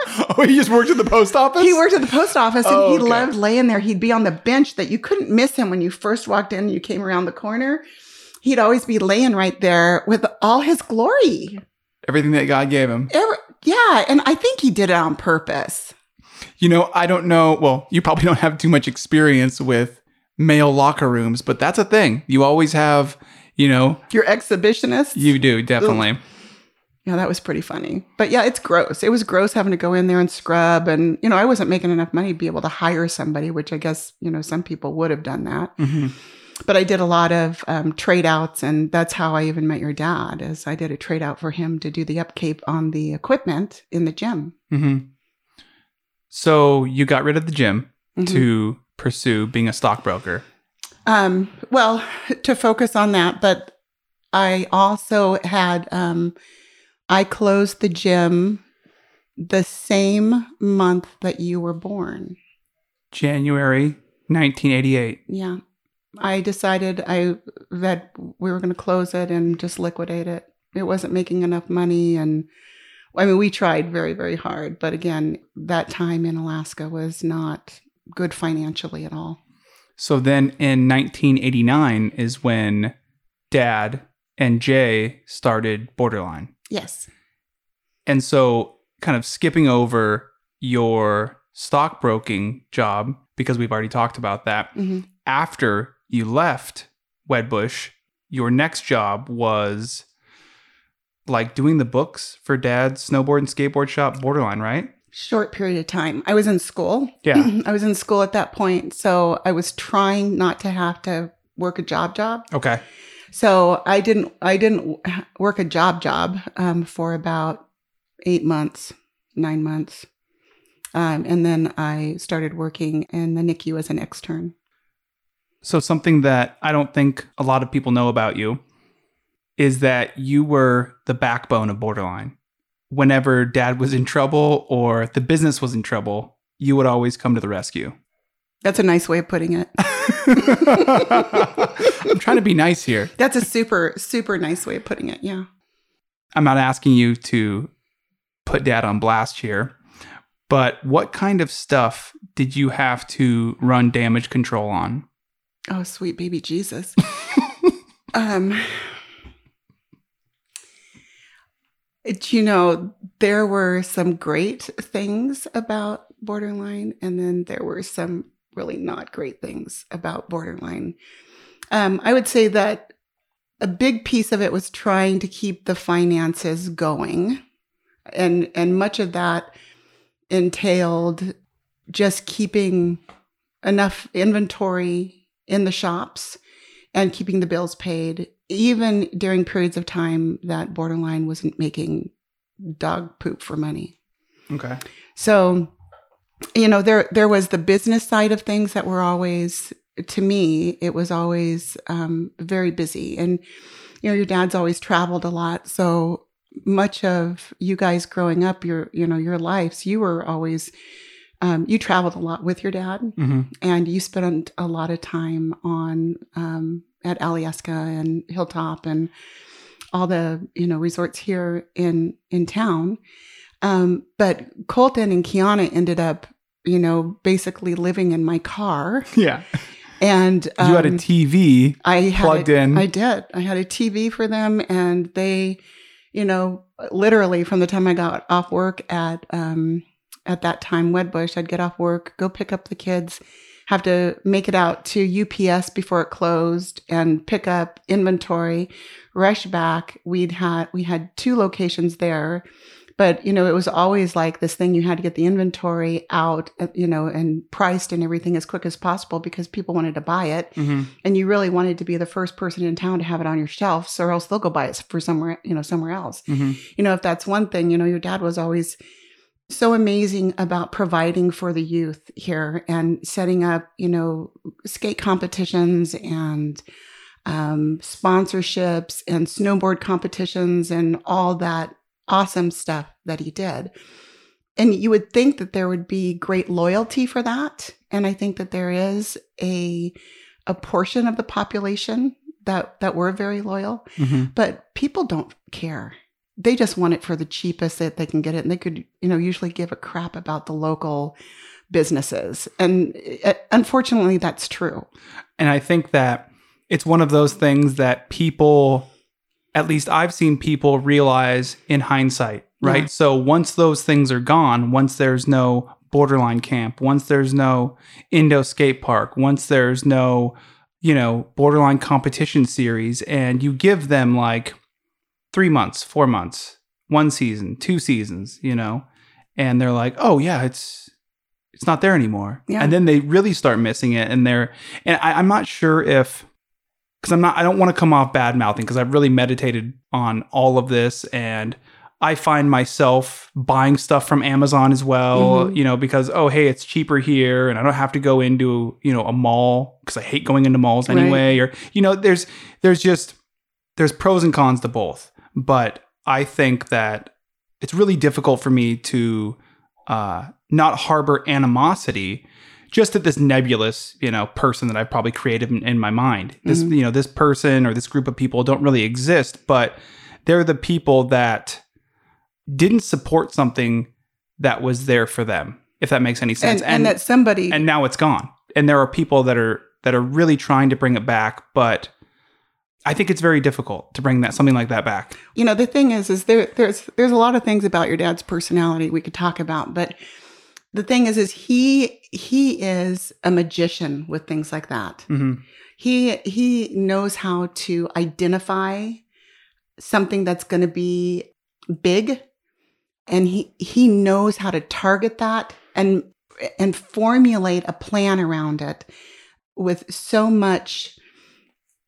Oh, he just worked at the post office? He worked at the post office, and he loved laying there. He'd be on the bench that you couldn't miss him when you first walked in and you came around the corner. He'd always be laying right there with all his glory. Everything that God gave him. And I think he did it on purpose. I don't know. Well, you probably don't have too much experience with male locker rooms, but that's a thing. You always have, You're exhibitionist? You do, definitely. Ugh. Yeah, that was pretty funny. But yeah, it's gross. It was gross having to go in there and scrub. And, I wasn't making enough money to be able to hire somebody, which I guess, some people would have done that. Mm-hmm. But I did a lot of trade outs, and that's how I even met your dad, is I did a trade out for him to do the upkeep on the equipment in the gym. Mm-hmm. So you got rid of the gym to pursue being a stockbroker. Well, to focus on that, but I also had, I closed the gym the same month that you were born. January 1988. Yeah. I decided that we were going to close it and just liquidate it. It wasn't making enough money. And we tried very, very hard. But again, that time in Alaska was not good financially at all. So then in 1989 is when Dad and Jay started Borderline. Yes. And so kind of skipping over your stockbroking job, because we've already talked about that. Mm-hmm. After you left Wedbush, your next job was doing the books for Dad's snowboard and skateboard shop, Borderline, right? Short period of time. I was in school. Yeah. I was in school at that point. So I was trying not to have to work a job. Okay. So I didn't work a job for about 8 months, 9 months. And then I started working in the NICU as an extern. So something that I don't think a lot of people know about you is that you were the backbone of Borderline. Whenever Dad was in trouble or the business was in trouble, you would always come to the rescue. That's a nice way of putting it. I'm trying to be nice here. That's a super, super nice way of putting it, yeah. I'm not asking you to put Dad on blast here, but what kind of stuff did you have to run damage control on? Oh, sweet baby Jesus. There were some great things about Borderline, and then there were some really not great things about Borderline. I would say that a big piece of it was trying to keep the finances going. And much of that entailed just keeping enough inventory in the shops and keeping the bills paid, even during periods of time that Borderline wasn't making dog poop for money. Okay. So, there was the business side of things that were always, to me, it was always very busy. And, your dad's always traveled a lot. So much of you guys growing up, your lives, you were always... you traveled a lot with your dad, and you spent a lot of time on at Alyeska and Hilltop and all the resorts here in town. But Colton and Kiana ended up basically living in my car. Yeah, and you had a TV plugged in. I did. I had a TV for them, and they, literally from the time I got off work at that time, Wedbush, I'd get off work, go pick up the kids, have to make it out to UPS before it closed and pick up inventory, rush back. We had two locations there, But, you know, it was always like this thing, you had to get the inventory out, you know, and priced and everything as quick as possible because people wanted to buy it. Mm-hmm. And you really wanted to be the first person in town to have it on your shelves, or else they'll go buy it for somewhere, you know, somewhere else. Mm-hmm. You know, if that's one thing, you know, your dad was always so amazing about providing for the youth here and setting up, you know, skate competitions and sponsorships and snowboard competitions and all that awesome stuff that he did. And you would think that there would be great loyalty for that. And I think that there is a portion of the population that were very loyal, mm-hmm. but people don't care. They just want it for the cheapest that they can get it. And they could, you know, usually give a crap about the local businesses. And unfortunately, that's true. And I think that it's one of those things that people, at least I've seen people realize in hindsight, right? Yeah. So once those things are gone, once there's no Borderline camp, once there's no Indo Skate Park, once there's no, you know, Borderline competition series, and you give them like 3 months, 4 months, one season, two seasons, you know, and they're like, oh yeah, it's not there anymore. Yeah. And then they really start missing it. And I'm not sure if, because I don't want to come off bad mouthing, because I've really meditated on all of this, and I find myself buying stuff from Amazon as well, mm-hmm. you know, because, oh, hey, it's cheaper here and I don't have to go into, you know, a mall, because I hate going into malls anyway, right. Or, you know, there's pros and cons to both, but I think that it's really difficult for me to not harbor animosity just at this nebulous, you know, person that I've probably created in my mind. This, mm-hmm. you know, this person or this group of people don't really exist, but they're the people that didn't support something that was there for them, if that makes any sense. And that somebody... And now it's gone. And there are people that are really trying to bring it back, but I think it's very difficult to bring something like that back. You know, the thing is there's a lot of things about your dad's personality we could talk about, but... The thing is he is a magician with things like that. Mm-hmm. He knows how to identify something that's going to be big, and he knows how to target that and formulate a plan around it with so much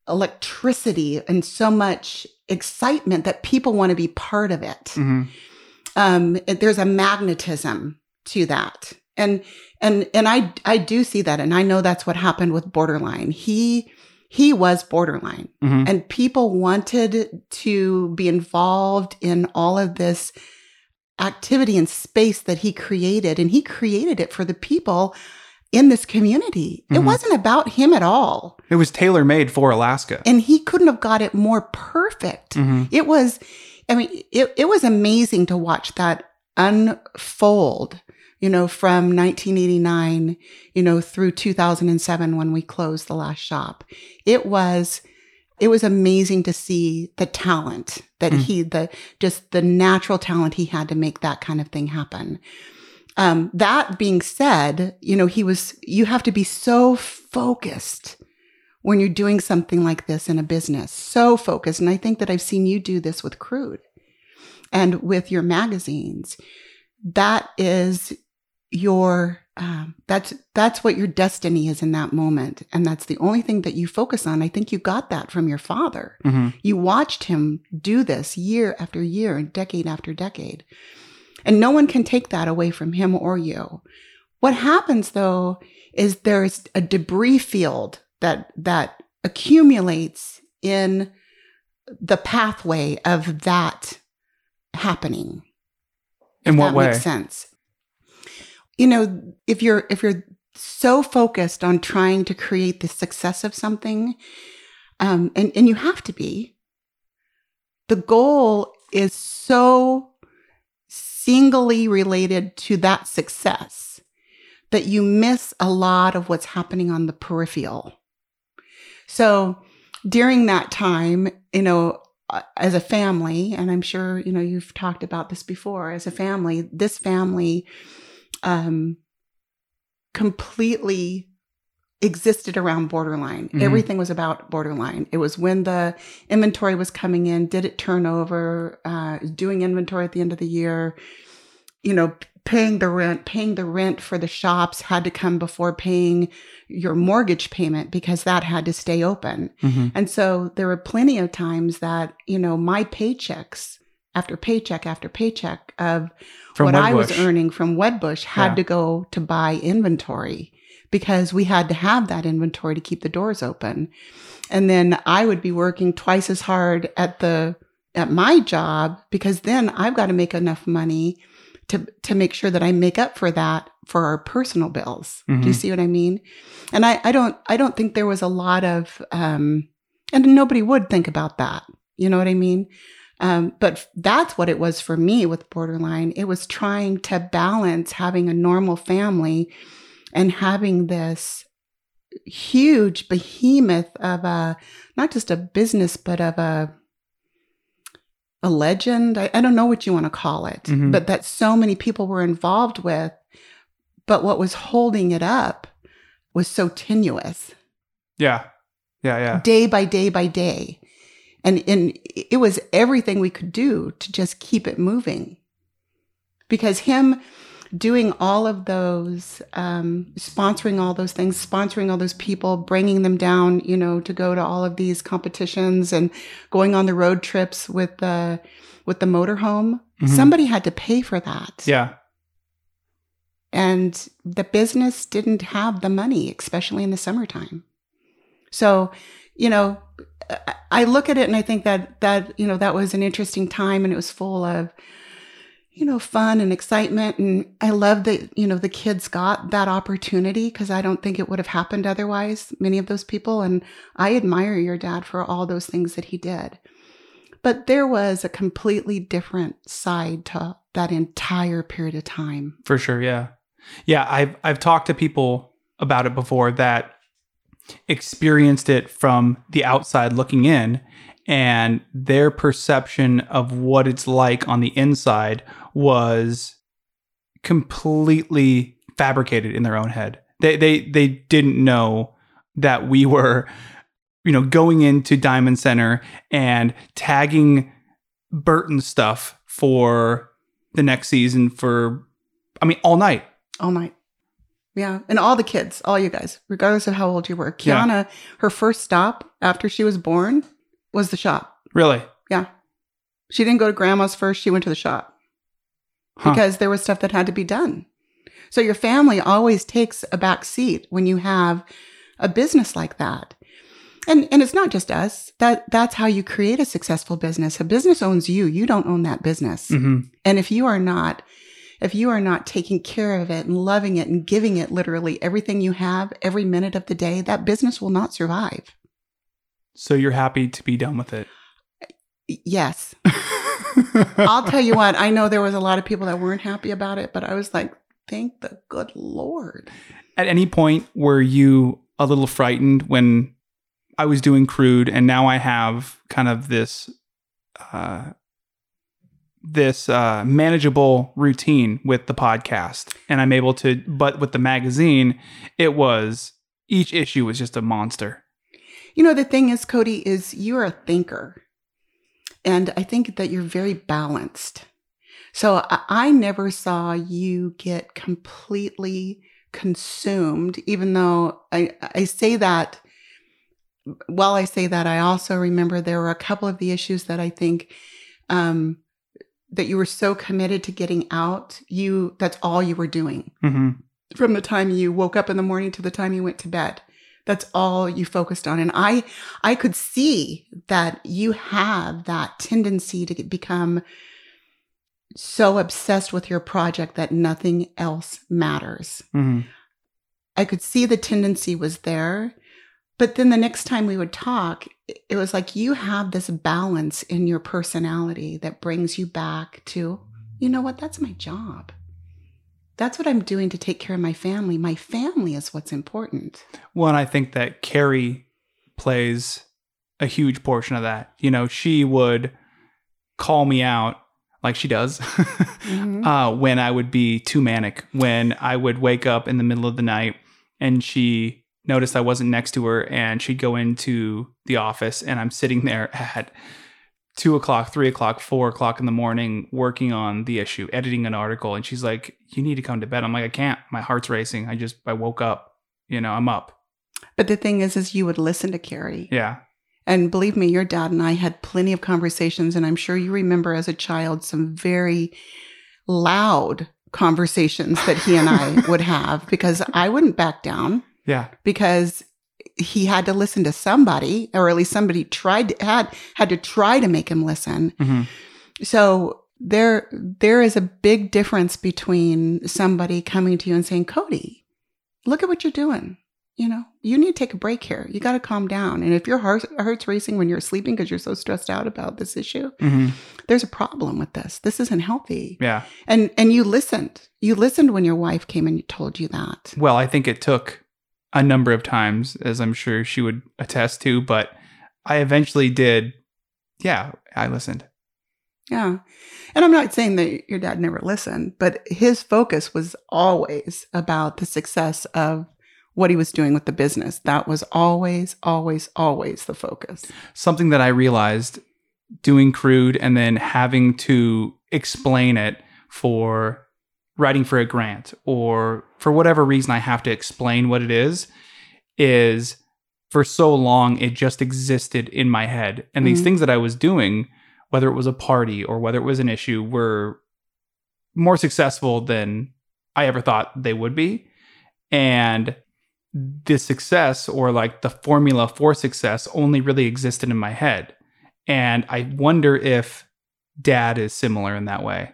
electricity and so much excitement that people want to be part of it. Mm-hmm. There's a magnetism to that. And I do see that. And I know that's what happened with Borderline. He was Borderline, mm-hmm. and people wanted to be involved in all of this activity and space that he created. And he created it for the people in this community. Mm-hmm. It wasn't about him at all. It was tailor-made for Alaska. And he couldn't have got it more perfect. Mm-hmm. It was, I mean, it was amazing to watch that unfold, you know, from 1989, you know, through 2007 when we closed the last shop. It was amazing to see the talent that the natural talent he had to make that kind of thing happen. That being said, you know, you have to be so focused when you're doing something like this in a business, so focused. And I think that I've seen you do this with Crude and with your magazines. That is your, that's what your destiny is in that moment. And that's the only thing that you focus on. I think you got that from your father. Mm-hmm. You watched him do this year after year and decade after decade. And no one can take that away from him or you. What happens though, is there's a debris field that accumulates in the pathway of that happening. In what way? That makes sense. You know, if you're so focused on trying to create the success of something, and you have to be, the goal is so singly related to that success that you miss a lot of what's happening on the peripheral. So during that time, you know, as a family, and I'm sure, you know, you've talked about this before, as a family, this family completely existed around Borderline. Mm-hmm. Everything was about Borderline. It was when the inventory was coming in, did it turn over, doing inventory at the end of the year, you know, paying the rent for the shops had to come before paying your mortgage payment because that had to stay open. Mm-hmm. And so there were plenty of times that, you know, my paychecks after paycheck of from what Wedbush. I was earning from Wedbush had to go to buy inventory because we had to have that inventory to keep the doors open. And then I would be working twice as hard at my job because then I've got to make enough money to make sure that I make up for that for our personal bills. Mm-hmm. Do you see what I mean? And I don't think there was a lot of, and nobody would think about that. You know what I mean? But that's what it was for me with Borderline. It was trying to balance having a normal family and having this huge behemoth of a, not just a business, but of a legend. I don't know what you want to call it, mm-hmm. but that so many people were involved with, but what was holding it up was so tenuous. Yeah. Yeah. Yeah. Day by day by day. And it was everything we could do to just keep it moving, because him doing all of those, sponsoring all those things, sponsoring all those people, bringing them down, you know, to go to all of these competitions and going on the road trips with the motorhome. Mm-hmm. Somebody had to pay for that. Yeah. And the business didn't have the money, especially in the summertime. So, you know, I look at it and I think that, you know, that was an interesting time and it was full of, you know, fun and excitement. And I love that, you know, the kids got that opportunity because I don't think it would have happened otherwise, many of those people. And I admire your dad for all those things that he did. But there was a completely different side to that entire period of time. For sure. Yeah. Yeah. I've talked to people about it before that experienced it from the outside looking in, and their perception of what it's like on the inside was completely fabricated in their own head. They didn't know that we were, you know, going into Diamond Center and tagging Burton stuff for the next season all night. Yeah. And all the kids, all you guys, regardless of how old you were. Kiana, her first stop after she was born was the shop. Really? Yeah. She didn't go to grandma's first. She went to the shop because there was stuff that had to be done. So your family always takes a back seat when you have a business like that. And it's not just us. That's how you create a successful business. A business owns you. You don't own that business. Mm-hmm. And if you are not taking care of it and loving it and giving it literally everything you have, every minute of the day, that business will not survive. So you're happy to be done with it? Yes. I'll tell you what, I know there was a lot of people that weren't happy about it, but I was like, thank the good Lord. At any point, were you a little frightened when I was doing Crude and now I have kind of this... this manageable routine with the podcast, and I'm able to, but with the magazine, it was, each issue was just a monster. You know, the thing is, Cody, is you're a thinker, and I think that you're very balanced. So I never saw you get completely consumed, even though I say that, while I say that, I also remember there were a couple of the issues that I think, that you were so committed to getting out, that's all you were doing. Mm-hmm. From the time you woke up in the morning to the time you went to bed, that's all you focused on. And I could see that you have that tendency to become so obsessed with your project that nothing else matters. Mm-hmm. I could see the tendency was there, but then the next time we would talk, it was like you have this balance in your personality that brings you back to, you know what, that's my job. That's what I'm doing to take care of my family. My family is what's important. Well, and I think that Carrie plays a huge portion of that. You know, she would call me out like she does mm-hmm. When I would be too manic, when I would wake up in the middle of the night and she noticed I wasn't next to her, and she'd go into the office, and I'm sitting there at 2 o'clock, 3 o'clock, 4 o'clock in the morning, working on the issue, editing an article. And she's like, you need to come to bed. I'm like, I can't. My heart's racing. I woke up, I'm up. But the thing is you would listen to Carrie. Yeah. And believe me, your dad and I had plenty of conversations. And I'm sure you remember as a child, some very loud conversations that he and I would have, because I wouldn't back down. Yeah. Because he had to listen to somebody, or at least somebody had to try to make him listen. Mm-hmm. So there is a big difference between somebody coming to you and saying, Cody, look at what you're doing. You need to take a break here. You got to calm down. And if your heart's racing when you're sleeping because you're so stressed out about this issue, mm-hmm. there's a problem with this. This isn't healthy. Yeah. And you listened. You listened when your wife came and told you that. Well, I think it took a number of times, as I'm sure she would attest to, but I eventually did. Yeah, I listened. Yeah. And I'm not saying that your dad never listened, but his focus was always about the success of what he was doing with the business. That was always, always, always the focus. Something that I realized doing Crude and then having to explain it for writing for a grant, or for whatever reason I have to explain what it is for so long it just existed in my head. And these things that I was doing, whether it was a party or whether it was an issue, were more successful than I ever thought they would be. And the success, or like the formula for success, only really existed in my head. And I wonder if Dad is similar in that way.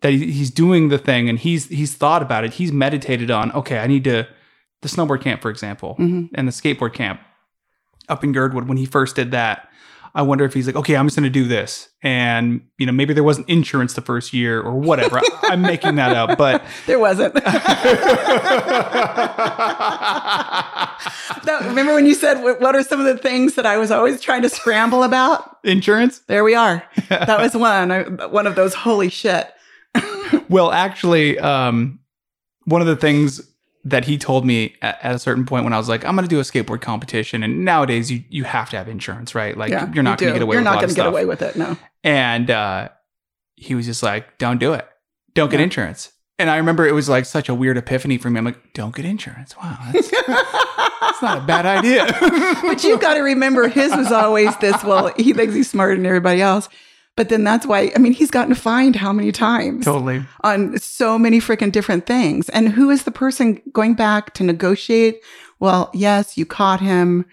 That he's doing the thing and he's thought about it. He's meditated on, okay, I need to, the snowboard camp, for example, mm-hmm. and the skateboard camp up in Girdwood, when he first did that, I wonder if he's like, okay, I'm just going to do this. And, maybe there wasn't insurance the first year or whatever. I'm making that up, but. There wasn't. Remember when you said, what are some of the things that I was always trying to scramble about? Insurance? There we are. That was one of those holy shit. Well, actually, one of the things that he told me at a certain point when I was like, I'm going to do a skateboard competition. And nowadays you have to have insurance, right? Like yeah, you're not going to get away with it. You're not going to get away with it. No. And, he was just like, don't do it. Don't get insurance. And I remember it was like such a weird epiphany for me. I'm like, don't get insurance. Wow. That's not a bad idea. But you've got to remember his was always this, well, he thinks he's smarter than everybody else. But then that's why, he's gotten fined how many times? Totally. On so many freaking different things. And who is the person going back to negotiate? Well, yes, you caught him.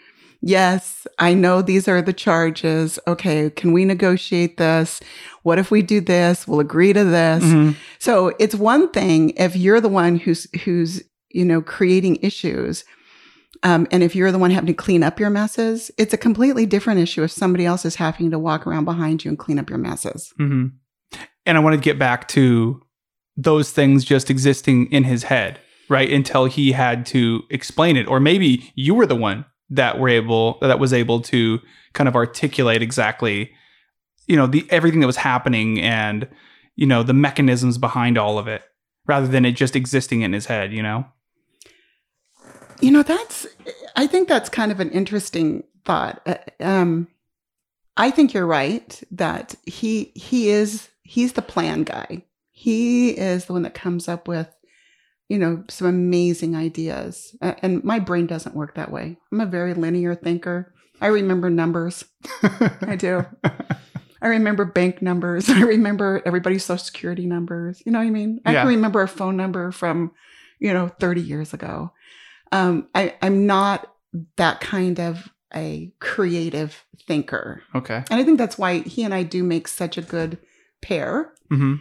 Yes, I know these are the charges. Okay, can we negotiate this? What if we do this? We'll agree to this. Mm-hmm. So it's one thing if you're the one who's creating issues. And if you're the one having to clean up your messes, it's a completely different issue if somebody else is having to walk around behind you and clean up your messes. Mm-hmm. And I want to get back to those things just existing in his head, right? Until he had to explain it. Or maybe you were the one that was able to kind of articulate exactly, everything that was happening and, the mechanisms behind all of it, rather than it just existing in his head, I think that's kind of an interesting thought. I think you're right that he's the plan guy. He is the one that comes up with, some amazing ideas. And my brain doesn't work that way. I'm a very linear thinker. I remember numbers. I do. I remember bank numbers. I remember everybody's social security numbers. You know what I mean? I can remember a phone number from, 30 years ago. I'm not that kind of a creative thinker. Okay. And I think that's why he and I do make such a good pair. Mm-hmm.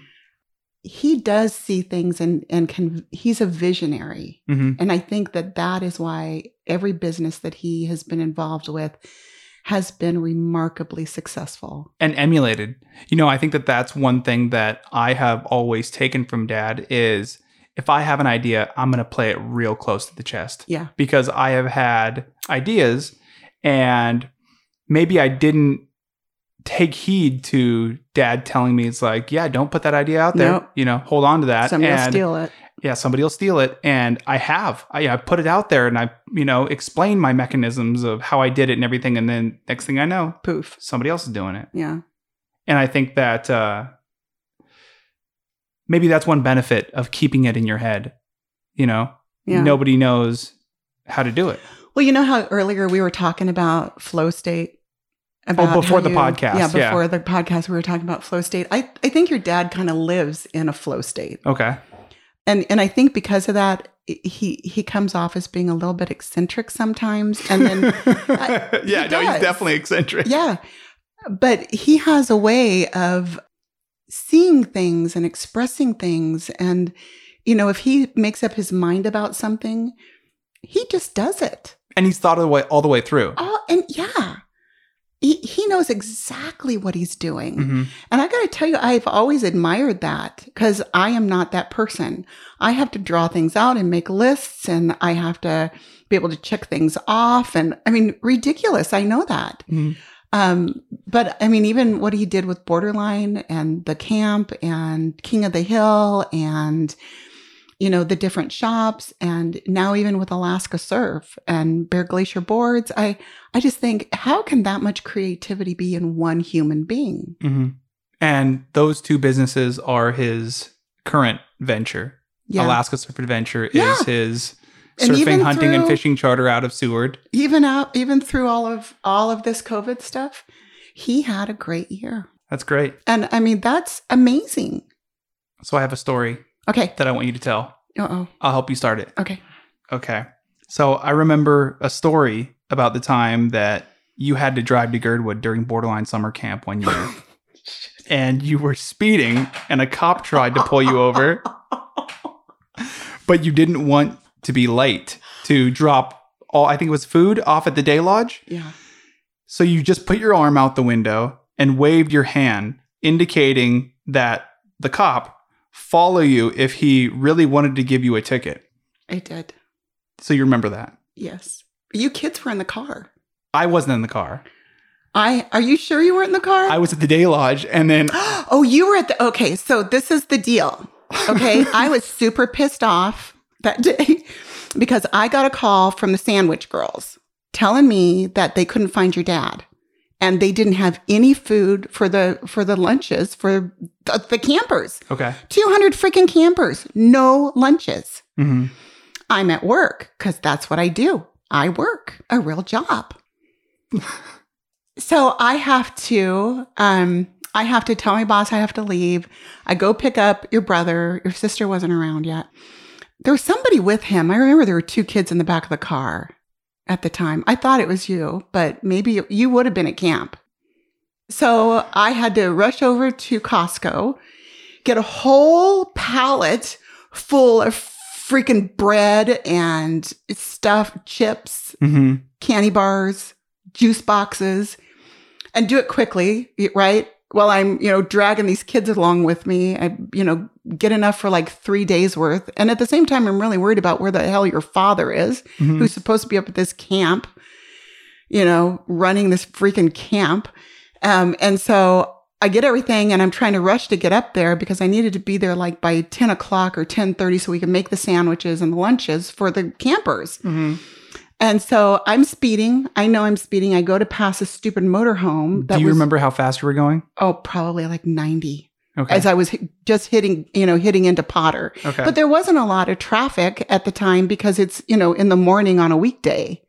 He does see things and he's a visionary. Mm-hmm. And I think that is why every business that he has been involved with has been remarkably successful. And emulated. I think that's one thing that I have always taken from Dad is, if I have an idea, I'm going to play it real close to the chest. Yeah. Because I have had ideas and maybe I didn't take heed to Dad telling me, it's like, yeah, don't put that idea out there. Nope. Hold on to that. Somebody will steal it. Yeah, somebody will steal it. And I have. I put it out there and I, explained my mechanisms of how I did it and everything. And then next thing I know, poof, somebody else is doing it. Yeah. And I think that maybe that's one benefit of keeping it in your head. Yeah. Nobody knows how to do it. Well, you know how earlier we were talking about flow state? Before the podcast. Yeah, before the podcast, we were talking about flow state. I think your dad kind of lives in a flow state. Okay. And I think because of that, he comes off as being a little bit eccentric sometimes. And then he's definitely eccentric. Yeah. But he has a way of seeing things and expressing things. And, if he makes up his mind about something, he just does it. And he's thought all the way through. Oh, and yeah. He knows exactly what he's doing. Mm-hmm. And I got to tell you, I've always admired that because I am not that person. I have to draw things out and make lists and I have to be able to check things off. And I mean, ridiculous. I know that. Mm-hmm. But I mean, even what he did with Borderline and the camp and King of the Hill and, the different shops and now even with Alaska Surf and Bear Glacier Boards, I just think, how can that much creativity be in one human being? Mm-hmm. And those two businesses are his current venture. Yeah. Alaska Surf Adventure is his surfing, hunting, and fishing charter out of Seward. Even through all of this COVID stuff, he had a great year. That's great. And I mean, that's amazing. So I have a story. Okay. That I want you to tell. Uh-oh. I'll help you start it. Okay. So I remember a story about the time that you had to drive to Girdwood during Borderline summer camp one year. And you were speeding and a cop tried to pull you over. But you didn't want to be late to drop I think it was food off at the day lodge. Yeah. So you just put your arm out the window and waved your hand indicating that the cop follow you if he really wanted to give you a ticket. I did. So you remember that? Yes. You kids were in the car. I wasn't in the car. Are you sure you weren't in the car? I was at the day lodge and then... Oh, you were at the... Okay, so this is the deal. Okay, I was super pissed off that day because I got a call from the Sandwich Girls telling me that they couldn't find your dad. And they didn't have any food for the lunches for the campers. Okay. 200 freaking campers. No lunches. Mm-hmm. I'm at work because that's what I do. I work a real job. So I have to tell my boss I have to leave. I go pick up your brother. Your sister wasn't around yet. There was somebody with him. I remember there were two kids in the back of the car. At the time, I thought it was you, but maybe you would have been at camp. So I had to rush over to Costco, get a whole pallet full of freaking bread and stuff, chips, mm-hmm. candy bars, juice boxes, and do it quickly, right? While I'm, dragging these kids along with me, I, get enough for like 3 days worth. And at the same time, I'm really worried about where the hell your father is, mm-hmm. who's supposed to be up at this camp, running this freaking camp. And so I get everything and I'm trying to rush to get up there because I needed to be there like by 10 o'clock or 10:30 so we could make the sandwiches and the lunches for the campers. Mm-hmm. And so I'm speeding. I know I'm speeding. I go to pass a stupid motorhome. Do you remember how fast you were going? Oh, probably like 90. Okay. As I was just hitting into Potter. Okay. But there wasn't a lot of traffic at the time because it's, in the morning on a weekday.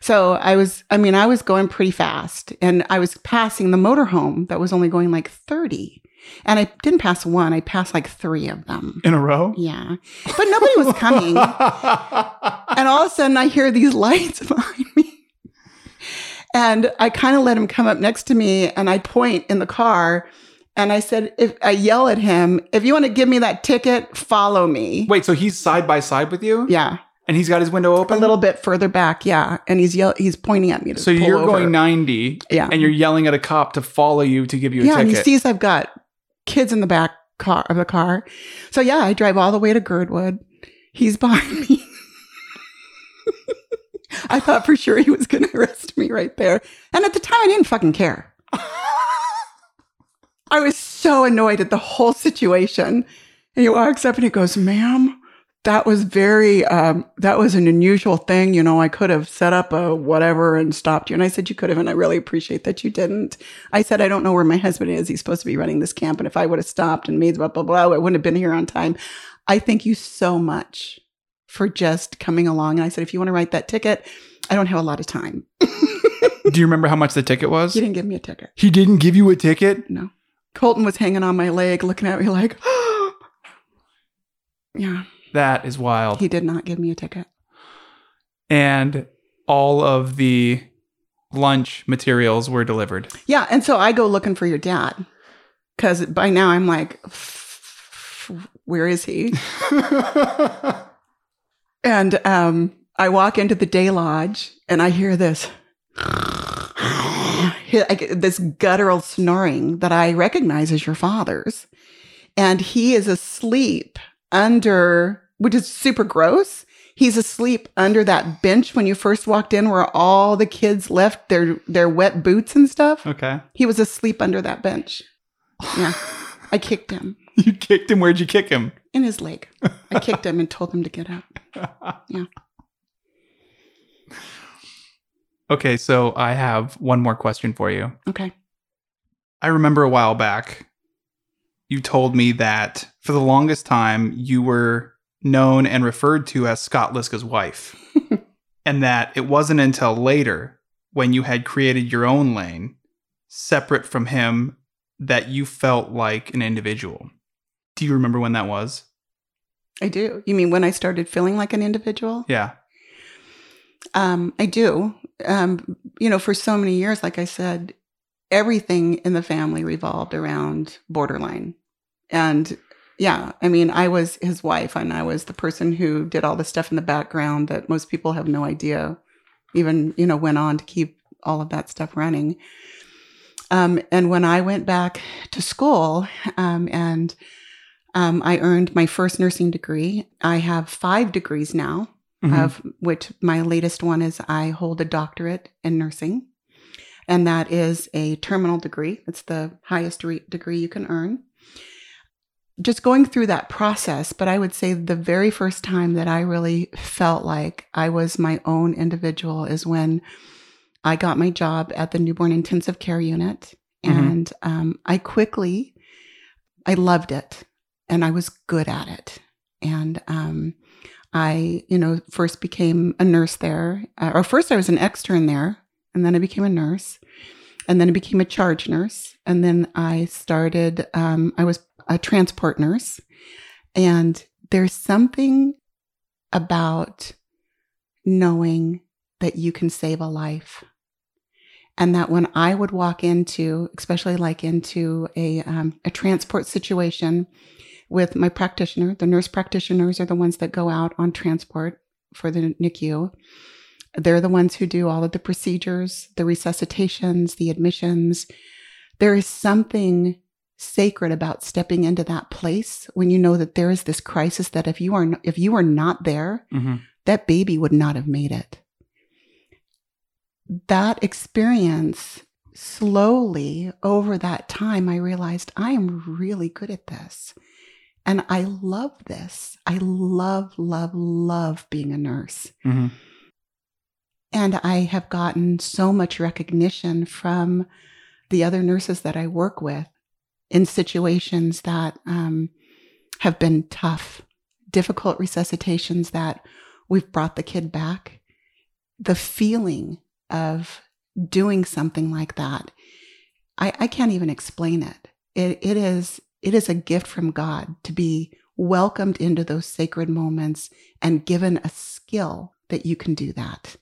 So I was going pretty fast and I was passing the motorhome that was only going like 30. And I didn't pass one. I passed like three of them. In a row? Yeah. But nobody was coming. And all of a sudden I hear these lights behind me. And I kind of let him come up next to me and I point in the car and I said, I yell at him, if you want to give me that ticket, follow me. Wait, so he's side by side with you? Yeah. And he's got his window open? A little bit further back, yeah. And he's pointing at me to pull over. So you're going 90 and you're yelling at a cop to follow you to give you a ticket. Yeah, and he sees I've got kids in the back of the car. So yeah, I drive all the way to Girdwood. He's behind me. I thought for sure he was going to arrest me right there. And at the time, I didn't fucking care. I was so annoyed at the whole situation. He walks up and he goes, "Ma'am, that was very, that was an unusual thing. You know, I could have set up a whatever and stopped you." And I said, "You could have, and I really appreciate that you didn't." I said, "I don't know where my husband is. He's supposed to be running this camp. And if I would have stopped and made blah, blah, blah, I wouldn't have been here on time. I thank you so much for just coming along." And I said, "If you want to write that ticket, I don't have a lot of time." Do you remember how much the ticket was? He didn't give me a ticket. He didn't give you a ticket? No. Colton was hanging on my leg looking at me like, "Oh." Yeah. That is wild. He did not give me a ticket. And all of the lunch materials were delivered. Yeah. And so I go looking for your dad, because by now I'm like, where is he? And I walk into the day lodge and I hear this, this guttural snoring that I recognize as your father's. And he is asleep under, which is super gross. He's asleep under that bench when you first walked in, where all the kids left their wet boots and stuff. Okay. He was asleep under that bench. Yeah. I kicked him. You kicked him? Where'd you kick him? In his leg. I kicked him and told him to get up. Yeah. Okay. So I have one more question for you. Okay. I remember a while back, you told me that for the longest time, you were known and referred to as Scott Liska's wife, and that it wasn't until later, when you had created your own lane, separate from him, that you felt like an individual. Do you remember when that was? I do. You mean when I started feeling like an individual? Yeah. I do. You know, for so many years, like I said, everything in the family revolved around Borderline. And yeah, I mean, I was his wife, and I was the person who did all the stuff in the background that most people have no idea even, you know, went on to keep all of that stuff running. And when I went back to school, and I earned my first nursing degree, I have 5 degrees now, mm-hmm. of which my latest one is I hold a doctorate in nursing. And that is a terminal degree. It's the highest degree you can earn. Just going through that process, but I would say the very first time that I really felt like I was my own individual is when I got my job at the newborn intensive care unit. Mm-hmm. And I loved it, and I was good at it. And I, you know, first became a nurse there, or first I was an extern there. And then I became a nurse, and then I became a charge nurse. And then I started, I was a transport nurse. And there's something about knowing that you can save a life. And that when I would walk into, especially like into a transport situation with my practitioner, the nurse practitioners are the ones that go out on transport for the NICU. They're the ones who do all of the procedures, the resuscitations, the admissions. There is something sacred about stepping into that place when you know that there is this crisis that if you are not there, mm-hmm. that baby would not have made it. That experience, slowly over that time, I realized I am really good at this. And I love this. I love, love, love being a nurse. Mm-hmm. And I have gotten so much recognition from the other nurses that I work with in situations that have been tough, difficult resuscitations that we've brought the kid back. The feeling of doing something like that, I can't even explain it. It is a gift from God to be welcomed into those sacred moments and given a skill that you can do that.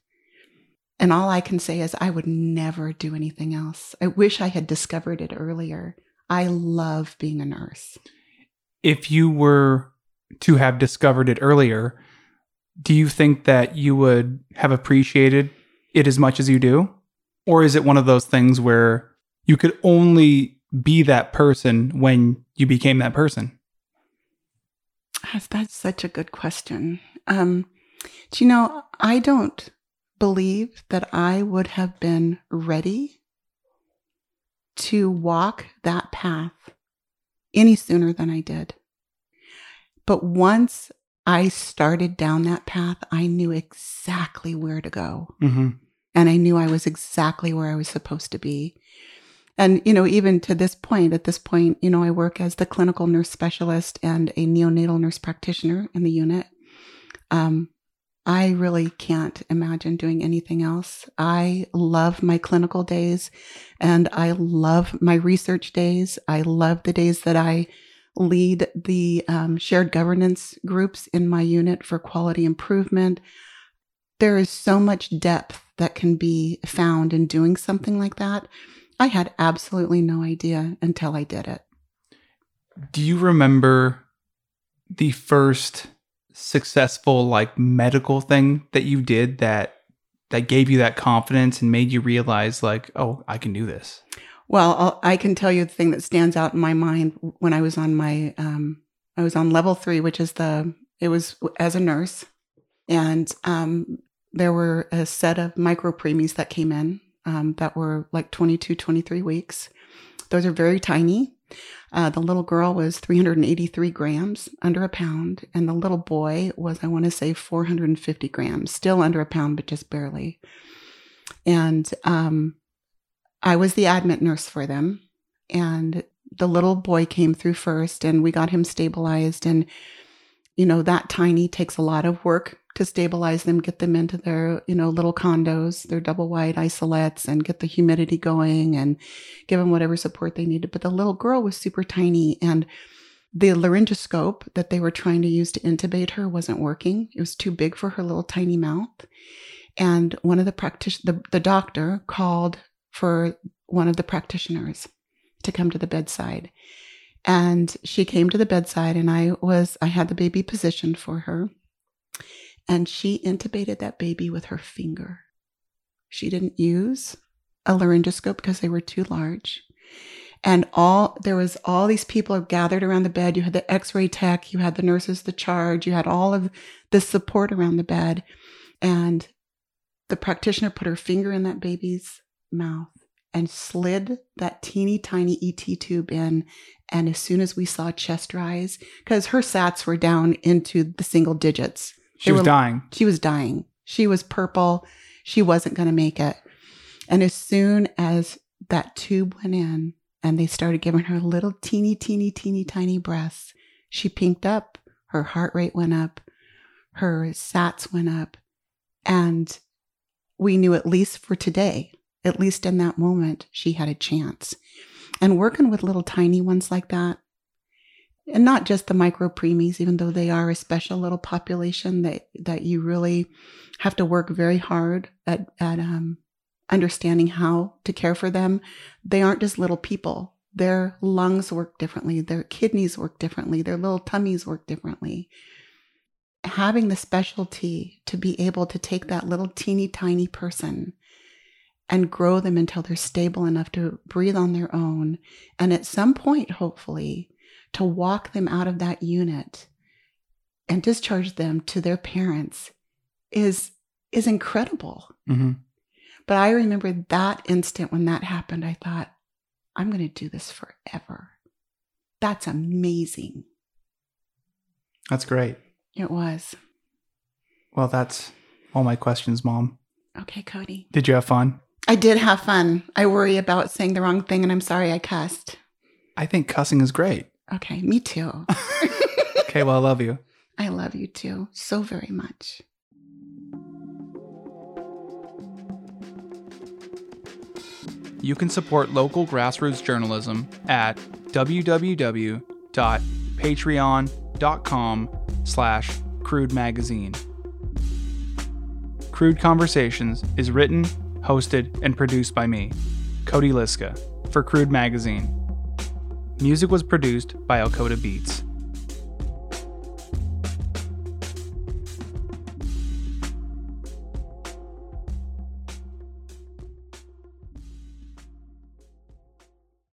And all I can say is I would never do anything else. I wish I had discovered it earlier. I love being a nurse. If you were to have discovered it earlier, do you think that you would have appreciated it as much as you do? Or is it one of those things where you could only be that person when you became that person? That's such a good question. Do you know, I don't believe that I would have been ready to walk that path any sooner than I did. But once I started down that path, I knew exactly where to go. Mm-hmm. And I knew I was exactly where I was supposed to be. And, you know, even to this point, you know, I work as the clinical nurse specialist and a neonatal nurse practitioner in the unit. I really can't imagine doing anything else. I love my clinical days and I love my research days. I love the days that I lead the shared governance groups in my unit for quality improvement. There is so much depth that can be found in doing something like that. I had absolutely no idea until I did it. Do you remember the first successful medical thing that you did that gave you that confidence and made you realize oh, I can do this? Well, I can tell you the thing that stands out in my mind when I was on my, I was on level 3, which is it was as a nurse. And there were a set of micro preemies that came in that were 22, 23 weeks. Those are very tiny. The little girl was 383 grams, under a pound. And the little boy was, 450 grams, still under a pound, but just barely. And I was the admit nurse for them. And the little boy came through first and we got him stabilized. And, you know, that tiny takes a lot of work to stabilize them, get them into their, little condos, their double wide isolates, and get the humidity going and give them whatever support they needed. But the little girl was super tiny and the laryngoscope that they were trying to use to intubate her wasn't working. It was too big for her little tiny mouth. And one of the the doctor called for one of the practitioners to come to the bedside. And she came to the bedside and I had the baby positioned for her. And she intubated that baby with her finger. She didn't use a laryngoscope because they were too large. And there was all these people gathered around the bed. You had the x-ray tech, you had the nurses, the charge, you had all of this support around the bed. And the practitioner put her finger in that baby's mouth and slid that teeny tiny ET tube in. And as soon as we saw chest rise, because her sats were down into the single digits. She was dying. She was purple. She wasn't going to make it. And as soon as that tube went in and they started giving her little teeny, tiny breaths, she pinked up. Her heart rate went up. Her sats went up. And we knew at least for today, at least in that moment, she had a chance. And working with little tiny ones like that, and not just the micro preemies, even though they are a special little population that you really have to work very hard at understanding how to care for them. They aren't just little people. Their lungs work differently. Their kidneys work differently. Their little tummies work differently. Having the specialty to be able to take that little teeny tiny person and grow them until they're stable enough to breathe on their own. And at some point, hopefully, to walk them out of that unit and discharge them to their parents is incredible. Mm-hmm. But I remember that instant when that happened, I thought, I'm going to do this forever. That's amazing. That's great. It was. Well, that's all my questions, Mom. Okay, Cody. Did you have fun? I did have fun. I worry about saying the wrong thing, and I'm sorry I cussed. I think cussing is great. Okay, me too. Okay, well, I love you. I love you too, so very much. You can support local grassroots journalism at www.patreon.com/Crude Magazine. Crude Conversations is written, hosted, and produced by me, Cody Liska, for Crude Magazine. Music was produced by Alcoda Beats.